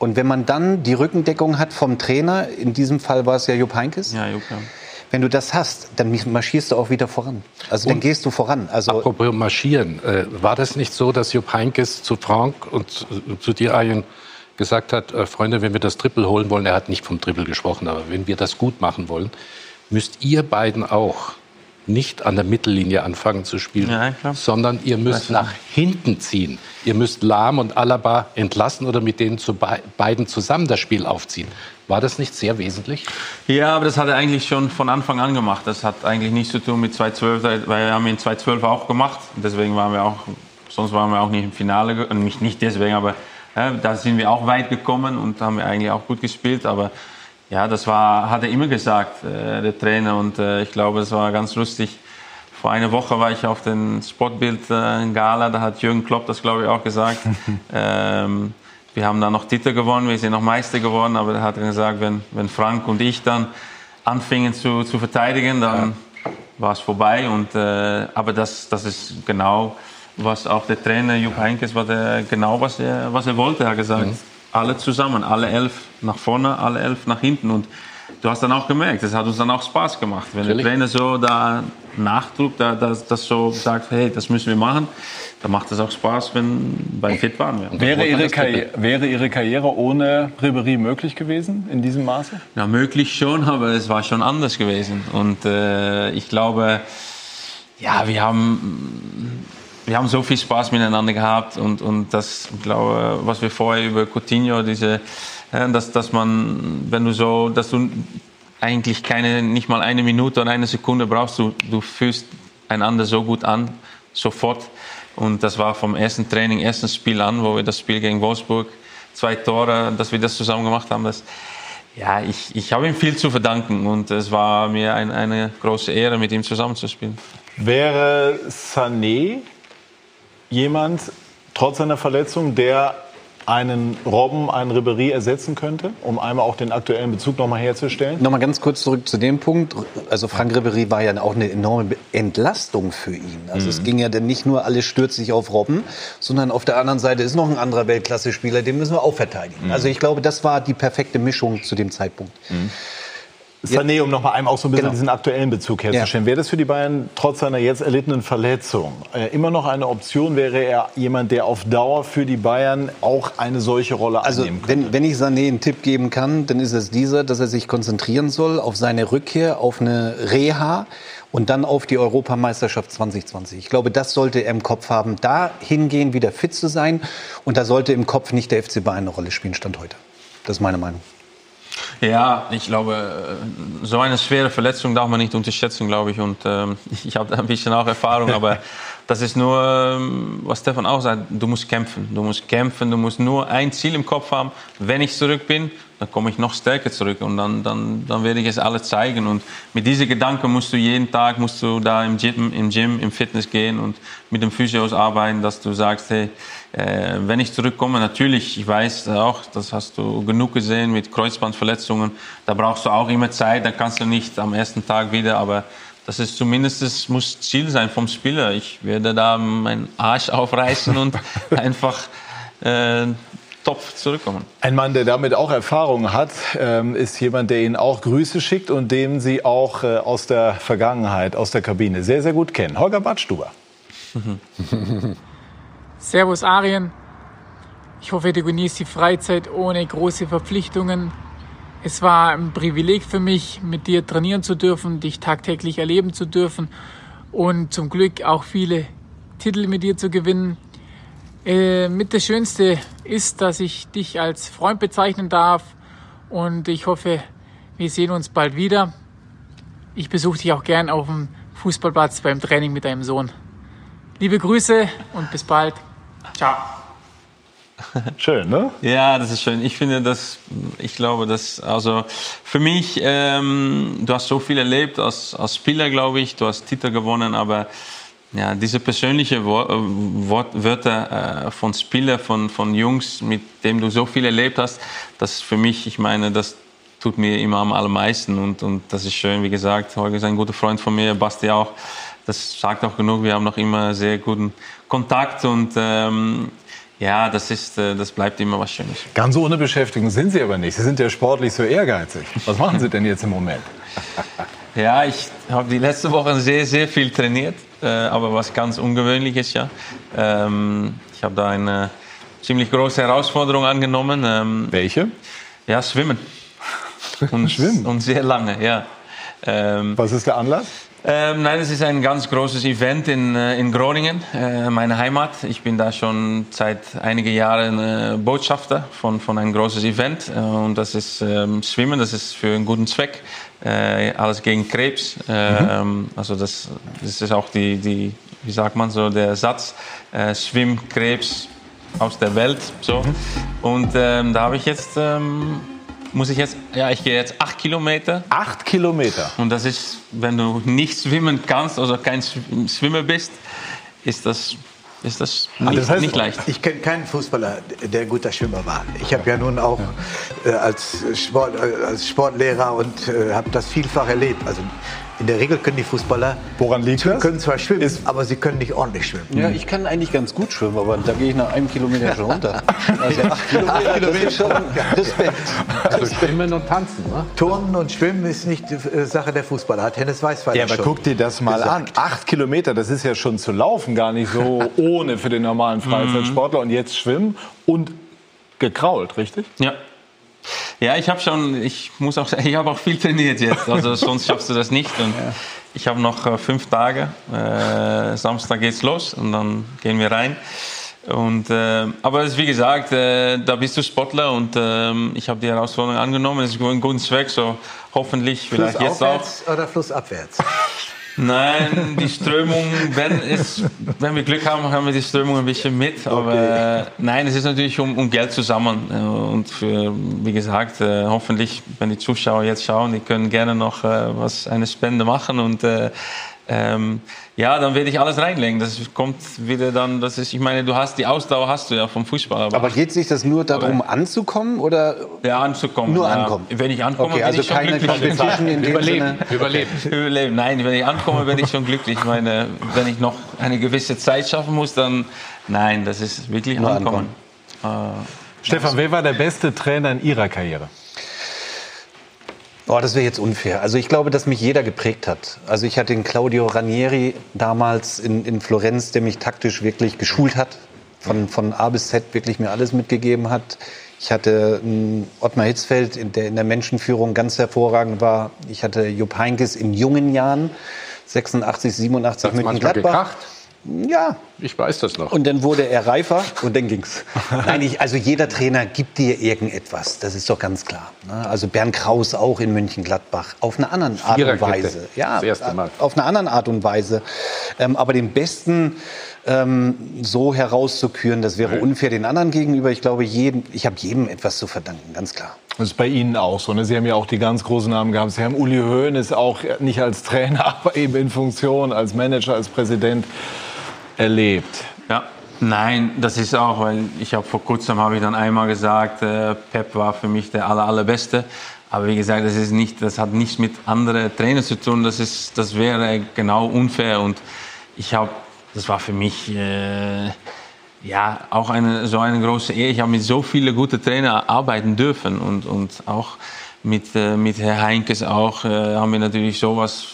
Und wenn man dann die Rückendeckung hat vom Trainer, in diesem Fall war es ja Jupp Heynckes, ja, Jupp, ja. wenn du das hast, dann marschierst du auch wieder voran. Also und dann gehst du voran. Also apropos marschieren, äh, war das nicht so, dass Jupp Heynckes zu Frank und zu, zu dir, Arjen, gesagt hat, äh, Freunde, wenn wir das Triple holen wollen, er hat nicht vom Triple gesprochen, aber wenn wir das gut machen wollen, müsst ihr beiden auch nicht an der Mittellinie anfangen zu spielen, ja, sondern ihr müsst nach hinten ziehen. Ihr müsst Lahm und Alaba entlassen oder mit denen zu be- beiden zusammen das Spiel aufziehen. War das nicht sehr wesentlich? Ja, aber das hat er eigentlich schon von Anfang an gemacht. Das hat eigentlich nichts zu tun mit zweitausendzwölf, weil wir haben ihn zweitausendzwölf auch gemacht. Deswegen waren wir auch, sonst waren wir auch nicht im Finale, nicht, nicht deswegen, aber ja, da sind wir auch weit gekommen und haben wir eigentlich auch gut gespielt, aber ja, das war, hat er immer gesagt, äh, der Trainer. Und äh, ich glaube, es war ganz lustig. Vor einer Woche war ich auf dem Sportbild äh, in Gala. Da hat Jürgen Klopp das, glaube ich, auch gesagt. ähm, wir haben da noch Titel gewonnen, wir sind noch Meister geworden. Aber er hat gesagt, wenn, wenn Frank und ich dann anfingen zu, zu verteidigen, dann ja. war es vorbei. Und, äh, aber das, das ist genau, was auch der Trainer Jupp Heynckes, was er, genau was er, was er wollte, hat gesagt. Mhm. Alle zusammen, alle elf nach vorne, alle elf nach hinten. Und du hast dann auch gemerkt, das hat uns dann auch Spaß gemacht. Wenn Natürlich. der Trainer so da nachdruckt, da, das, das so sagt, hey, das müssen wir machen, dann macht das auch Spaß, wenn bei fit waren wir. Wäre ihre, Karri- wäre ihre Karriere ohne Ribéry möglich gewesen, in diesem Maße? Ja, möglich schon, aber es war schon anders gewesen. Und äh, ich glaube, ja, wir haben... Wir haben so viel Spaß miteinander gehabt und, und das, ich glaube, was wir vorher über Coutinho, diese, dass, dass man, wenn du so, dass du eigentlich keine, nicht mal eine Minute oder eine Sekunde brauchst, du, du fühlst einander so gut an, sofort. Und das war vom ersten Training, ersten Spiel an, wo wir das Spiel gegen Wolfsburg, zwei Tore, dass wir das zusammen gemacht haben, das, ja, ich, ich habe ihm viel zu verdanken und es war mir ein, eine große Ehre, mit ihm zusammenzuspielen. Wäre Sané jemand, trotz seiner Verletzung, der einen Robben, einen Ribéry ersetzen könnte, um einmal auch den aktuellen Bezug nochmal herzustellen? Nochmal ganz kurz zurück zu dem Punkt. Also Frank Ribéry war ja auch eine enorme Entlastung für ihn. Also mhm. es ging ja dann nicht nur, alles stürzt sich auf Robben, sondern auf der anderen Seite ist noch ein anderer Weltklasse-Spieler, den müssen wir auch verteidigen. Mhm. Also ich glaube, das war die perfekte Mischung zu dem Zeitpunkt. Mhm. Sané, um noch mal einem auch so ein bisschen genau. diesen aktuellen Bezug herzustellen. Ja. Wäre das für die Bayern trotz seiner jetzt erlittenen Verletzung äh, immer noch eine Option? Wäre er jemand, der auf Dauer für die Bayern auch eine solche Rolle also, annehmen könnte? Also wenn, wenn ich Sané einen Tipp geben kann, dann ist es dieser, dass er sich konzentrieren soll auf seine Rückkehr, auf eine Reha und dann auf die Europameisterschaft zwanzig zwanzig. Ich glaube, das sollte er im Kopf haben, da hingehen, wieder fit zu sein. Und da sollte im Kopf nicht der F C Bayern eine Rolle spielen, Stand heute. Das ist meine Meinung. Ja, ich glaube, so eine schwere Verletzung darf man nicht unterschätzen, glaube ich. Und ähm, ich habe da ein bisschen auch Erfahrung, aber das ist nur, was Stefan auch sagt, du musst kämpfen. Du musst kämpfen, du musst nur ein Ziel im Kopf haben. Wenn ich zurück bin, dann komme ich noch stärker zurück und dann, dann, dann werde ich es alle zeigen. Und mit diesen Gedanken musst du jeden Tag, musst du da im Gym, im Gym, im Fitness gehen und mit dem Physios arbeiten, dass du sagst, hey, äh, wenn ich zurückkomme, natürlich, ich weiß auch, das hast du genug gesehen mit Kreuzbandverletzungen, da brauchst du auch immer Zeit, da kannst du nicht am ersten Tag wieder, aber das ist zumindest, das muss Ziel sein vom Spieler. Ich werde da meinen Arsch aufreißen und einfach äh, Topf zurückkommen. Ein Mann, der damit auch Erfahrung hat, ist jemand, der Ihnen auch Grüße schickt und dem Sie auch aus der Vergangenheit, aus der Kabine sehr, sehr gut kennen. Holger Badstuber. Servus Arjen. Ich hoffe, du genießt die Freizeit ohne große Verpflichtungen. Es war ein Privileg für mich, mit dir trainieren zu dürfen, dich tagtäglich erleben zu dürfen und zum Glück auch viele Titel mit dir zu gewinnen. Äh, mit das Schönste ist, dass ich dich als Freund bezeichnen darf und ich hoffe, wir sehen uns bald wieder. Ich besuche dich auch gern auf dem Fußballplatz beim Training mit deinem Sohn. Liebe Grüße und bis bald. Ciao. Schön, ne? Ja, das ist schön. Ich finde, dass, ich glaube, dass, also für mich, ähm, du hast so viel erlebt als, als Spieler, glaube ich. Du hast Titel gewonnen, aber ja, diese persönlichen Wor- Wort- Wörter äh, von Spielern, von, von Jungs, mit denen du so viel erlebt hast, das für mich, ich meine, das tut mir immer am allermeisten und, und das ist schön. Wie gesagt, Holger ist ein guter Freund von mir, Basti auch. Das sagt auch genug. Wir haben noch immer sehr guten Kontakt und ähm, ja, das ist, das bleibt immer was Schönes. Ganz ohne Beschäftigung sind Sie aber nicht. Sie sind ja sportlich so ehrgeizig. Was machen Sie denn jetzt im Moment? Ja, ich habe die letzte Woche sehr, sehr viel trainiert, aber was ganz Ungewöhnliches, ja. Ich habe da eine ziemlich große Herausforderung angenommen. Welche? Ja, Schwimmen. Und Schwimmen? Und sehr lange, ja. Was ist der Anlass? Ähm, nein, es ist ein ganz großes Event in, in Groningen, äh, meine Heimat. Ich bin da schon seit einigen Jahren äh, Botschafter von, von einem großen Event. Äh, und das ist ähm, Schwimmen, das ist für einen guten Zweck. Äh, alles gegen Krebs. Äh, mhm. Also das, das ist auch die, die, wie sagt man so, der Satz, äh, Schwimm, Krebs aus der Welt. So. Mhm. Und ähm, da habe ich jetzt... Ähm, Muss ich jetzt, ja, ich gehe jetzt acht Kilometer. Acht Kilometer. Und das ist, wenn du nicht schwimmen kannst oder kein Schwimmer bist, ist das, ist das, nicht, das heißt, nicht leicht. Ich kenne keinen Fußballer, der ein guter Schwimmer war. Ich habe ja nun auch äh, als, Sport, äh, als Sportlehrer und äh, habe das vielfach erlebt. Also in der Regel können die Fußballer, woran liegt das? Können zwar schwimmen, ist, aber sie können nicht ordentlich schwimmen. Ja, ich kann eigentlich ganz gut schwimmen, aber da gehe ich nach einem Kilometer schon runter. Also acht Kilometer, Kilometer schon. Respekt. Also schwimmen und tanzen, ne? Turnen und schwimmen ist nicht äh, Sache der Fußballer. Hat Hennes Weißweiler. Ja, aber schon guck dir das mal gesagt an. Acht Kilometer, das ist ja schon zu laufen, gar nicht so ohne für den normalen Freizeitsportler. Und jetzt schwimmen und gekrault, richtig? Ja. Ja, ich habe schon, ich muss auch, ich habe auch viel trainiert jetzt, also sonst schaffst du das nicht. Und ja. Ich habe noch fünf Tage, äh, Samstag geht's los und dann gehen wir rein. Und, äh, aber es ist wie gesagt, äh, da bist du Sportler und äh, ich habe die Herausforderung angenommen. Es ist ein guter Zweck, so hoffentlich vielleicht jetzt auch. Flussaufwärts oder flussabwärts? Nein, die Strömung, wenn, es, wenn wir Glück haben, haben wir die Strömung ein bisschen mit. Aber okay. äh, nein, es ist natürlich um, um Geld zusammen. Und für, wie gesagt, äh, hoffentlich, wenn die Zuschauer jetzt schauen, die können gerne noch äh, was, eine Spende machen. Und äh, ähm, ja, dann werde ich alles reinlegen. Das kommt wieder dann, das ist, ich meine, du hast die Ausdauer hast du ja vom Fußball. Aber, aber geht es nicht das nur darum, oder? anzukommen? Oder ja, anzukommen. Nur ja. ankommen. Wenn ich ankomme, okay, bin also ich schon glücklich. Überleben. In dem Überleben. Überleben. Überleben. Nein, wenn ich ankomme, bin ich schon glücklich. Ich meine, wenn ich noch eine gewisse Zeit schaffen muss, dann nein, das ist wirklich nur ankommen. ankommen. Äh, Stefan, wer war der beste Trainer in Ihrer Karriere? Oh, das wäre jetzt unfair. Also ich glaube, dass mich jeder geprägt hat. Also ich hatte den Claudio Ranieri damals in, in Florenz, der mich taktisch wirklich geschult hat. Von, von A bis Z wirklich mir alles mitgegeben hat. Ich hatte um, Ottmar Hitzfeld, der in der Menschenführung ganz hervorragend war. Ich hatte Jupp Heynckes in jungen Jahren, sechsundachtzig, siebenundachtzig mit in Gladbach. Ja. Ich weiß das noch. Und dann wurde er reifer und dann ging's. Nein, ich, also jeder Trainer gibt dir irgendetwas, das ist doch ganz klar. Ne? Also Bernd Kraus auch in Mönchengladbach, auf eine andere Art und Weise. Ja, das erste Mal. Auf eine andere Art und Weise. Ähm, aber den Besten ähm, so herauszuküren, das wäre unfair den anderen gegenüber. Ich glaube, jedem, ich habe jedem etwas zu verdanken, ganz klar. Das ist bei Ihnen auch so. Ne? Sie haben ja auch die ganz großen Namen gehabt. Sie haben Uli Hoeneß auch nicht als Trainer, aber eben in Funktion, als Manager, als Präsident erlebt. Ja, nein, das ist auch, weil ich habe vor kurzem habe ich dann einmal gesagt, äh, Pep war für mich der aller allerbeste. Aber wie gesagt, das ist nicht, das hat nichts mit anderen Trainern zu tun. Das ist, das wäre genau unfair. Und ich habe, das war für mich äh, ja auch eine so eine große Ehre. Ich habe mit so vielen guten Trainern arbeiten dürfen und und auch mit äh, mit Herr Heynckes auch äh, haben wir natürlich sowas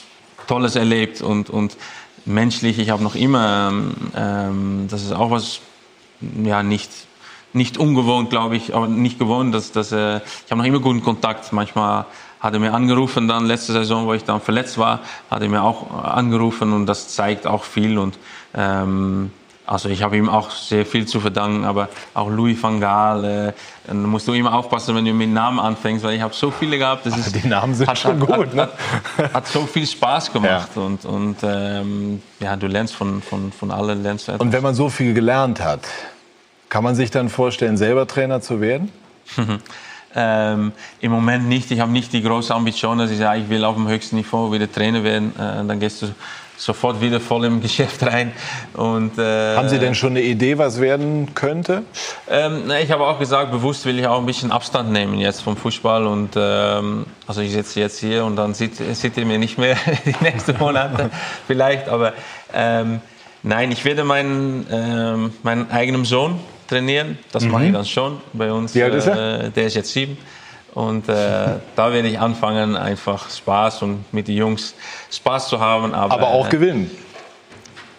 Tolles erlebt und und menschlich, ich habe noch immer, ähm, das ist auch was, ja, nicht, nicht ungewohnt, glaube ich, aber nicht gewohnt, dass, dass äh, ich habe noch immer guten Kontakt. Manchmal hat er mir angerufen, dann letzte Saison, wo ich dann verletzt war, hat er mir auch angerufen und das zeigt auch viel und ähm, Also ich habe ihm auch sehr viel zu verdanken, aber auch Louis van Gaal, äh, musst du immer aufpassen, wenn du mit Namen anfängst, weil ich habe so viele gehabt. Das ist, die Namen sind hat, schon hat, gut, ne? Hat, hat, hat so viel Spaß gemacht, ja. und, und ähm, ja, du lernst von, von, von allen. Lernst etwas. Und wenn man so viel gelernt hat, kann man sich dann vorstellen, selber Trainer zu werden? ähm, Im Moment nicht. Ich habe nicht die große Ambition, dass ich sage, ich will auf dem höchsten Niveau wieder Trainer werden. Äh, dann gehst du sofort wieder voll im Geschäft rein. Und, äh, haben Sie denn schon eine Idee, was werden könnte? Ähm, na, ich habe auch gesagt, bewusst will ich auch ein bisschen Abstand nehmen jetzt vom Fußball. Und, ähm, also ich sitze jetzt hier und dann sieht, sieht ihr mir nicht mehr die nächsten Monate vielleicht. Aber ähm, nein, ich werde meinen, ähm, meinen eigenen Sohn trainieren. Das mhm. mache ich dann schon bei uns. Wie alt ist er? Äh, der ist jetzt sieben. Und äh, da werde ich anfangen, einfach Spaß und mit den Jungs Spaß zu haben. Aber, aber auch äh, gewinnen?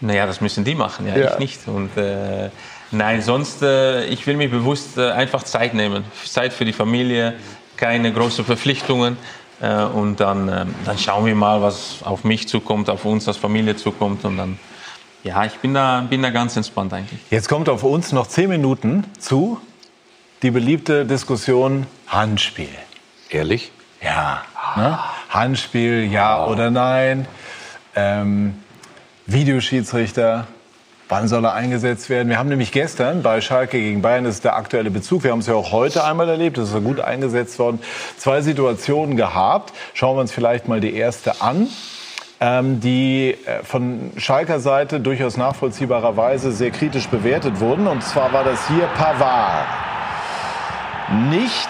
Naja, das müssen die machen, ja, ja. ich nicht. Und, äh, nein, sonst, äh, ich will mir bewusst äh, einfach Zeit nehmen. Zeit für die Familie, keine großen Verpflichtungen. Äh, und dann, äh, dann schauen wir mal, was auf mich zukommt, auf uns als Familie zukommt. Und dann, ja, ich bin da, bin da ganz entspannt eigentlich. Jetzt kommt auf uns noch zehn Minuten zu. Die beliebte Diskussion Handspiel. Ehrlich? Ja. Ne? Handspiel, ja wow. oder nein. Ähm, Videoschiedsrichter, wann soll er eingesetzt werden? Wir haben nämlich gestern bei Schalke gegen Bayern, das ist der aktuelle Bezug, wir haben es ja auch heute einmal erlebt, das ist ja gut eingesetzt worden, zwei Situationen gehabt. Schauen wir uns vielleicht mal die erste an, ähm, die von Schalker Seite durchaus nachvollziehbarerweise sehr kritisch bewertet wurden. Und zwar war das hier Pavard. Nicht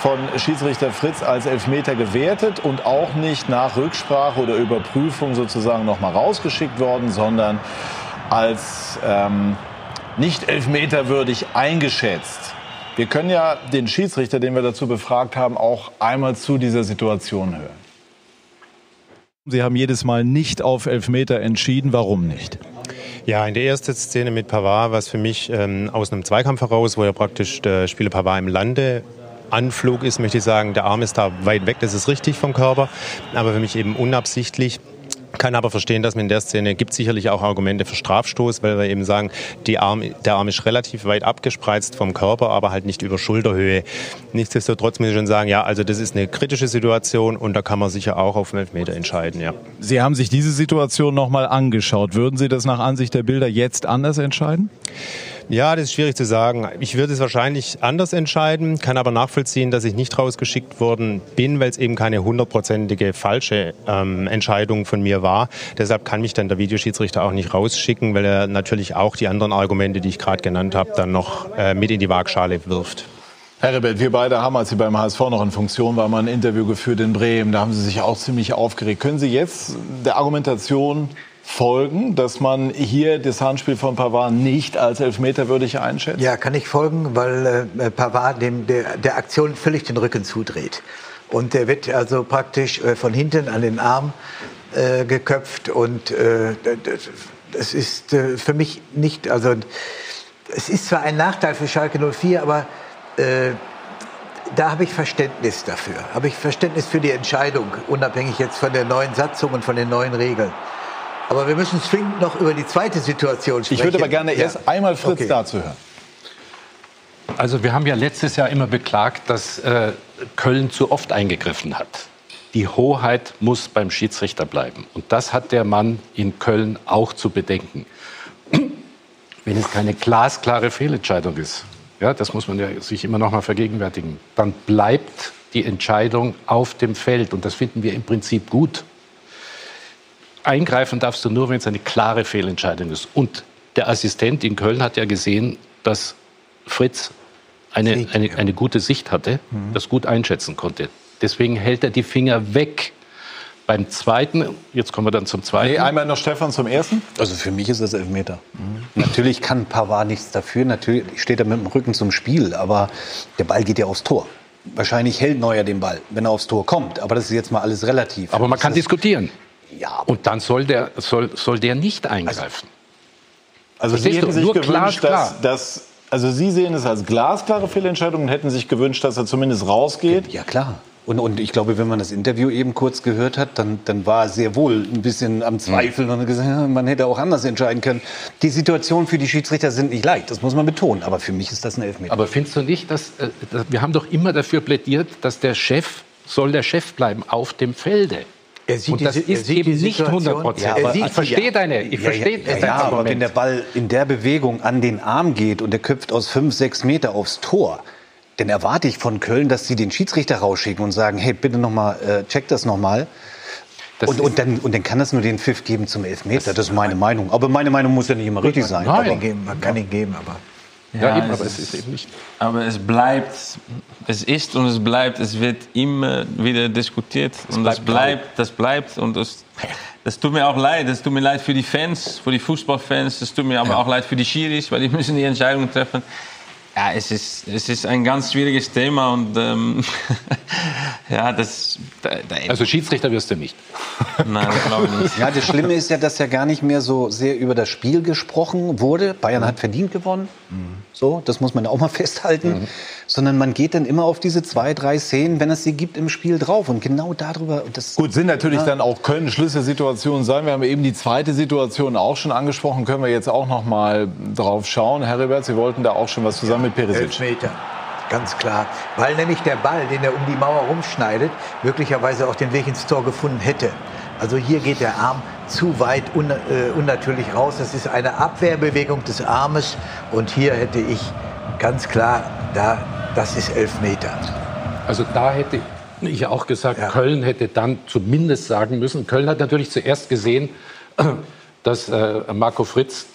von Schiedsrichter Fritz als Elfmeter gewertet und auch nicht nach Rücksprache oder Überprüfung sozusagen nochmal rausgeschickt worden, sondern als ähm, nicht elfmeterwürdig eingeschätzt. Wir können ja den Schiedsrichter, den wir dazu befragt haben, auch einmal zu dieser Situation hören. Sie haben jedes Mal nicht auf Elfmeter entschieden. Warum nicht? Ja, in der ersten Szene mit Pavard war es für mich ähm, aus einem Zweikampf heraus, wo ja praktisch der Spieler Pavard im Lande Anflug ist, möchte ich sagen. Der Arm ist da weit weg, das ist richtig vom Körper, aber für mich eben unabsichtlich. Kann aber verstehen, dass man in der Szene, gibt sicherlich auch Argumente für Strafstoß, weil wir eben sagen, die Arm, der Arm ist relativ weit abgespreizt vom Körper, aber halt nicht über Schulterhöhe. Nichtsdestotrotz muss ich schon sagen, ja, also das ist eine kritische Situation und da kann man sicher auch auf Elfmeter entscheiden, ja. Sie haben sich diese Situation nochmal angeschaut. Würden Sie das nach Ansicht der Bilder jetzt anders entscheiden? Ja, das ist schwierig zu sagen. Ich würde es wahrscheinlich anders entscheiden, kann aber nachvollziehen, dass ich nicht rausgeschickt worden bin, weil es eben keine hundertprozentige falsche ähm, Entscheidung von mir war. Deshalb kann mich dann der Videoschiedsrichter auch nicht rausschicken, weil er natürlich auch die anderen Argumente, die ich gerade genannt habe, dann noch äh, mit in die Waagschale wirft. Heribert, wir beide haben, als Sie beim H S V noch in Funktion waren, mal ein Interview geführt in Bremen. Da haben Sie sich auch ziemlich aufgeregt. Können Sie jetzt der Argumentation folgen, dass man hier das Handspiel von Pavard nicht als elfmeterwürdig einschätzt? Ja, kann ich folgen, weil äh, Pavard dem, der, der Aktion völlig den Rücken zudreht. Und der wird also praktisch äh, von hinten an den Arm äh, geköpft. Und äh, das ist äh, für mich nicht, also es ist zwar ein Nachteil für Schalke null vier, aber äh, da habe ich Verständnis dafür. Habe ich Verständnis für die Entscheidung, unabhängig jetzt von der neuen Satzung und von den neuen Regeln. Aber wir müssen zwingend noch über die zweite Situation sprechen. Ich würde aber gerne erst ja. einmal Fritz okay. dazu hören. Also wir haben ja letztes Jahr immer beklagt, dass äh, Köln zu oft eingegriffen hat. Die Hoheit muss beim Schiedsrichter bleiben. Und das hat der Mann in Köln auch zu bedenken. Wenn es keine glasklare Fehlentscheidung ist, ja, das muss man ja sich immer noch mal vergegenwärtigen, dann bleibt die Entscheidung auf dem Feld. Und das finden wir im Prinzip gut. Eingreifen darfst du nur, wenn es eine klare Fehlentscheidung ist. Und der Assistent in Köln hat ja gesehen, dass Fritz eine, eine, eine gute Sicht hatte, mhm. das gut einschätzen konnte. Deswegen hält er die Finger weg. Beim zweiten, jetzt kommen wir dann zum zweiten. Nee, einmal noch Stefan zum ersten. Also für mich ist das Elfmeter. Mhm. Natürlich kann Pavard nichts dafür, natürlich steht er mit dem Rücken zum Spiel, aber der Ball geht ja aufs Tor. Wahrscheinlich hält Neuer den Ball, wenn er aufs Tor kommt. Aber das ist jetzt mal alles relativ. Aber man kann diskutieren. Ja, und dann soll der, soll, soll der nicht eingreifen. Also, also Sie hätten sich Nur gewünscht, klar, dass, dass... Also Sie sehen es als glasklare Fehlentscheidung und hätten sich gewünscht, dass er zumindest rausgeht. Ja, klar. Und, und ich glaube, wenn man das Interview eben kurz gehört hat, dann, dann war er sehr wohl ein bisschen am Zweifeln und hat gesagt, man hätte auch anders entscheiden können. Die Situation für die Schiedsrichter sind nicht leicht, das muss man betonen. Aber für mich ist das ein Elfmeter. Aber findest du nicht, dass, äh, dass wir haben doch immer dafür plädiert, dass der Chef, soll der Chef bleiben auf dem Felde? Er sieht und das die, ist eben nicht hundert Prozent. Ja, aber ich verstehe deine. Ich ja, verstehe ja, ja, ja, aber wenn der Ball in der Bewegung an den Arm geht und der köpft aus fünf, sechs Meter aufs Tor, dann erwarte ich von Köln, dass sie den Schiedsrichter rausschicken und sagen, hey, bitte noch mal, äh, check das noch mal. Das und, und, dann, und dann kann das nur den Pfiff geben zum Elfmeter. Das, das ist meine Meinung. Aber meine Meinung muss ja nicht immer richtig sein. Nein, aber, geben, man kann ihn geben, aber... Ja, ja, eben, es aber es ist eben nicht. Aber es bleibt, es ist und es bleibt, es wird immer wieder diskutiert und das bleibt, das bleibt und das, das tut mir auch leid, das tut mir leid für die Fans, für die Fußballfans, das tut mir aber ja. auch leid für die Schiris, weil die müssen die Entscheidung treffen. Ja, es ist, es ist ein ganz schwieriges Thema und ähm, ja, das... Da, da also Schiedsrichter wirst du nicht. Nein, das glaube ich nicht. Ja, das Schlimme ist ja, dass ja gar nicht mehr so sehr über das Spiel gesprochen wurde. Bayern mhm. hat verdient gewonnen, mhm. so, das muss man auch mal festhalten. Mhm. Sondern man geht dann immer auf diese zwei, drei Szenen, wenn es sie gibt, im Spiel drauf. Und genau darüber... Das Gut, sind natürlich ja. dann auch, können Schlüsselsituationen sein. Wir haben eben die zweite Situation auch schon angesprochen, können wir jetzt auch noch mal drauf schauen. Heribert, Sie wollten da auch schon was zusammen ja. mit Perišić. Elfmeter, ganz klar. Weil nämlich der Ball, den er um die Mauer rumschneidet, möglicherweise auch den Weg ins Tor gefunden hätte. Also hier geht der Arm zu weit un, äh, unnatürlich raus. Das ist eine Abwehrbewegung des Armes. Und hier hätte ich ganz klar, da, das ist Elfmeter. Also da hätte ich auch gesagt, ja. Köln hätte dann zumindest sagen müssen. Köln hat natürlich zuerst gesehen, dass äh, Marco Fritz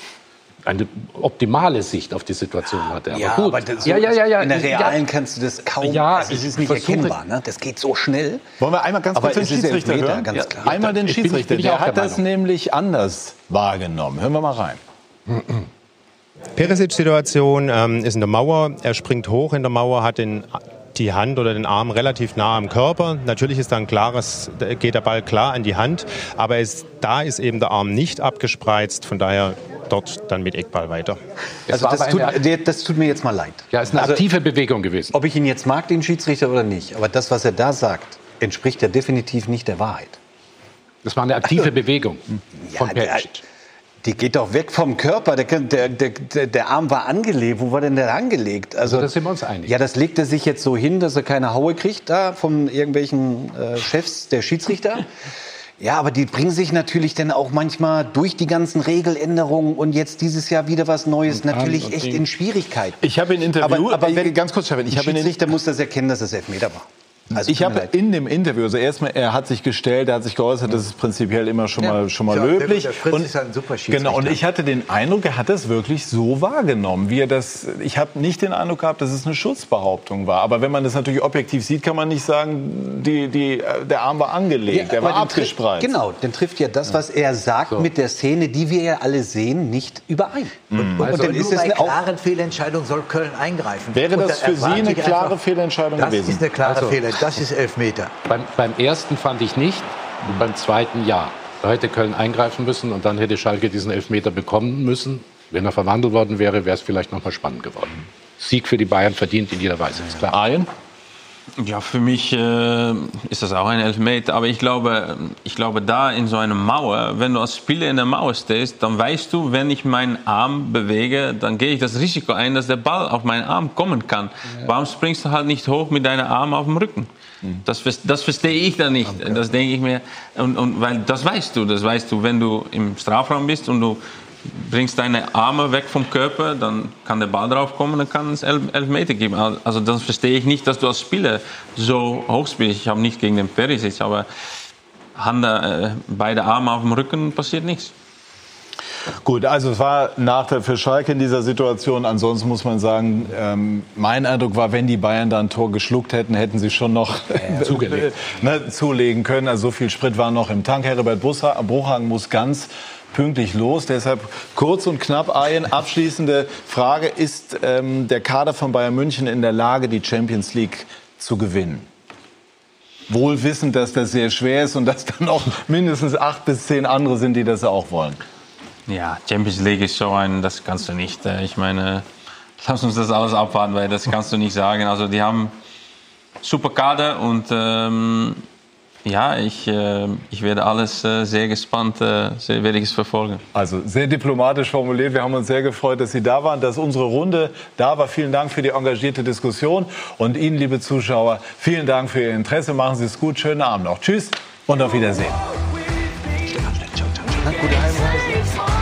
eine optimale Sicht auf die Situation hatte. Aber ja, gut. Aber das, so, ja, ja, ja, ja. in der realen ja. kannst du das kaum... Ja, also es ist nicht versuche, erkennbar, ne? Das geht so schnell. Wollen wir einmal ganz kurz den Schiedsrichter Meter, hören? Ganz klar. Ja, einmal den Schiedsrichter, der hat das nämlich anders wahrgenommen. Hören wir mal rein. Perišić-Situation ähm, ist in der Mauer. Er springt hoch in der Mauer, hat den... die Hand oder den Arm relativ nah am Körper. Natürlich ist da ein klares, geht der Ball klar an die Hand, aber es, da ist eben der Arm nicht abgespreizt, von daher dort dann mit Eckball weiter. Also das, tut, das tut mir jetzt mal leid. Ja, ist eine also, aktive Bewegung gewesen. Ob ich ihn jetzt mag, den Schiedsrichter, oder nicht, aber das, was er da sagt, entspricht ja definitiv nicht der Wahrheit. Das war eine aktive also, Bewegung von ja, Perišić. Die geht doch weg vom Körper. Der, der, der, der Arm war angelegt. Wo war denn der angelegt? Also, also das sind wir uns einig. Ja, das legt er sich jetzt so hin, dass er keine Haue kriegt da von irgendwelchen äh, Chefs, der Schiedsrichter. Ja, aber die bringen sich natürlich dann auch manchmal durch die ganzen Regeländerungen und jetzt dieses Jahr wieder was Neues natürlich echt in Schwierigkeiten. Ich habe ein Interview, aber, aber wenn, ganz kurz, Stefan, ich habe ein Schiedsrichter muss das erkennen, dass es Elfmeter war. Also, ich habe in dem Interview, also erstmal, er hat sich gestellt, er hat sich geäußert, das ist prinzipiell immer schon ja. mal, schon mal ja, löblich. Der Fritz und, ist ein super Schiedsrichter. Genau, und ich hatte den Eindruck, er hat das wirklich so wahrgenommen, wie er das, ich habe nicht den Eindruck gehabt, dass es eine Schutzbehauptung war, aber wenn man das natürlich objektiv sieht, kann man nicht sagen, die, die, der Arm war angelegt, ja, der war abgespreizt. Trifft, genau, dann trifft ja das, was er sagt so. Mit der Szene, die wir ja alle sehen, nicht überein. Mhm. Und, und, also, und dann nur ist es eine klare Fehlentscheidung soll Köln eingreifen. Wäre das für Sie eine klare einfach, Fehlentscheidung das gewesen? Das ist eine klare also, Fehlentscheidung. Das ist Elfmeter. Beim, beim ersten fand ich nicht und beim zweiten ja. Da hätte Köln eingreifen müssen und dann hätte Schalke diesen Elfmeter bekommen müssen. Wenn er verwandelt worden wäre, wäre es vielleicht noch mal spannend geworden. Sieg für die Bayern verdient in jeder Weise, ist klar. Arjen? Ja, für mich äh, ist das auch ein Elfmeter. Aber ich glaube, ich glaube, da in so einer Mauer, wenn du als Spieler in der Mauer stehst, dann weißt du, wenn ich meinen Arm bewege, dann gehe ich das Risiko ein, dass der Ball auf meinen Arm kommen kann. Ja. Warum springst du halt nicht hoch mit deinem Arm auf dem Rücken? Das, das verstehe ich da nicht. Das denke ich mir. Und, und weil das weißt du, das weißt du, wenn du im Strafraum bist und du bringst deine Arme weg vom Körper, dann kann der Ball drauf kommen, dann kann es Elfmeter geben. Also dann verstehe ich nicht, dass du als Spieler so hoch spielst. Ich habe nicht gegen den Perišić, aber Hand, äh, beide Arme auf dem Rücken passiert nichts. Gut, also es war Nachteil für Schalke in dieser Situation. Ansonsten muss man sagen, ähm, mein Eindruck war, wenn die Bayern da ein Tor geschluckt hätten, hätten sie schon noch ja, zugelegt. ne, zulegen können. Also so viel Sprit war noch im Tank. Heribert Bruchhagen muss ganz pünktlich los. Deshalb kurz und knapp, Arjen, abschließende Frage. Ist ähm, der Kader von Bayern München in der Lage, die Champions League zu gewinnen? Wohl wissend, dass das sehr schwer ist und dass dann auch mindestens acht bis zehn andere sind, die das auch wollen. Ja, Champions League ist so ein, das kannst du nicht. Ich meine, lass uns das alles abwarten, weil das kannst du nicht sagen. Also die haben super Kader und ähm, ja, ich, äh, ich werde alles äh, sehr gespannt, äh, sehr, werde ich es verfolgen. Also sehr diplomatisch formuliert. Wir haben uns sehr gefreut, dass Sie da waren, dass unsere Runde da war. Vielen Dank für die engagierte Diskussion und Ihnen, liebe Zuschauer, vielen Dank für Ihr Interesse. Machen Sie es gut, schönen Abend noch. Tschüss und auf Wiedersehen. Gute Heimreise.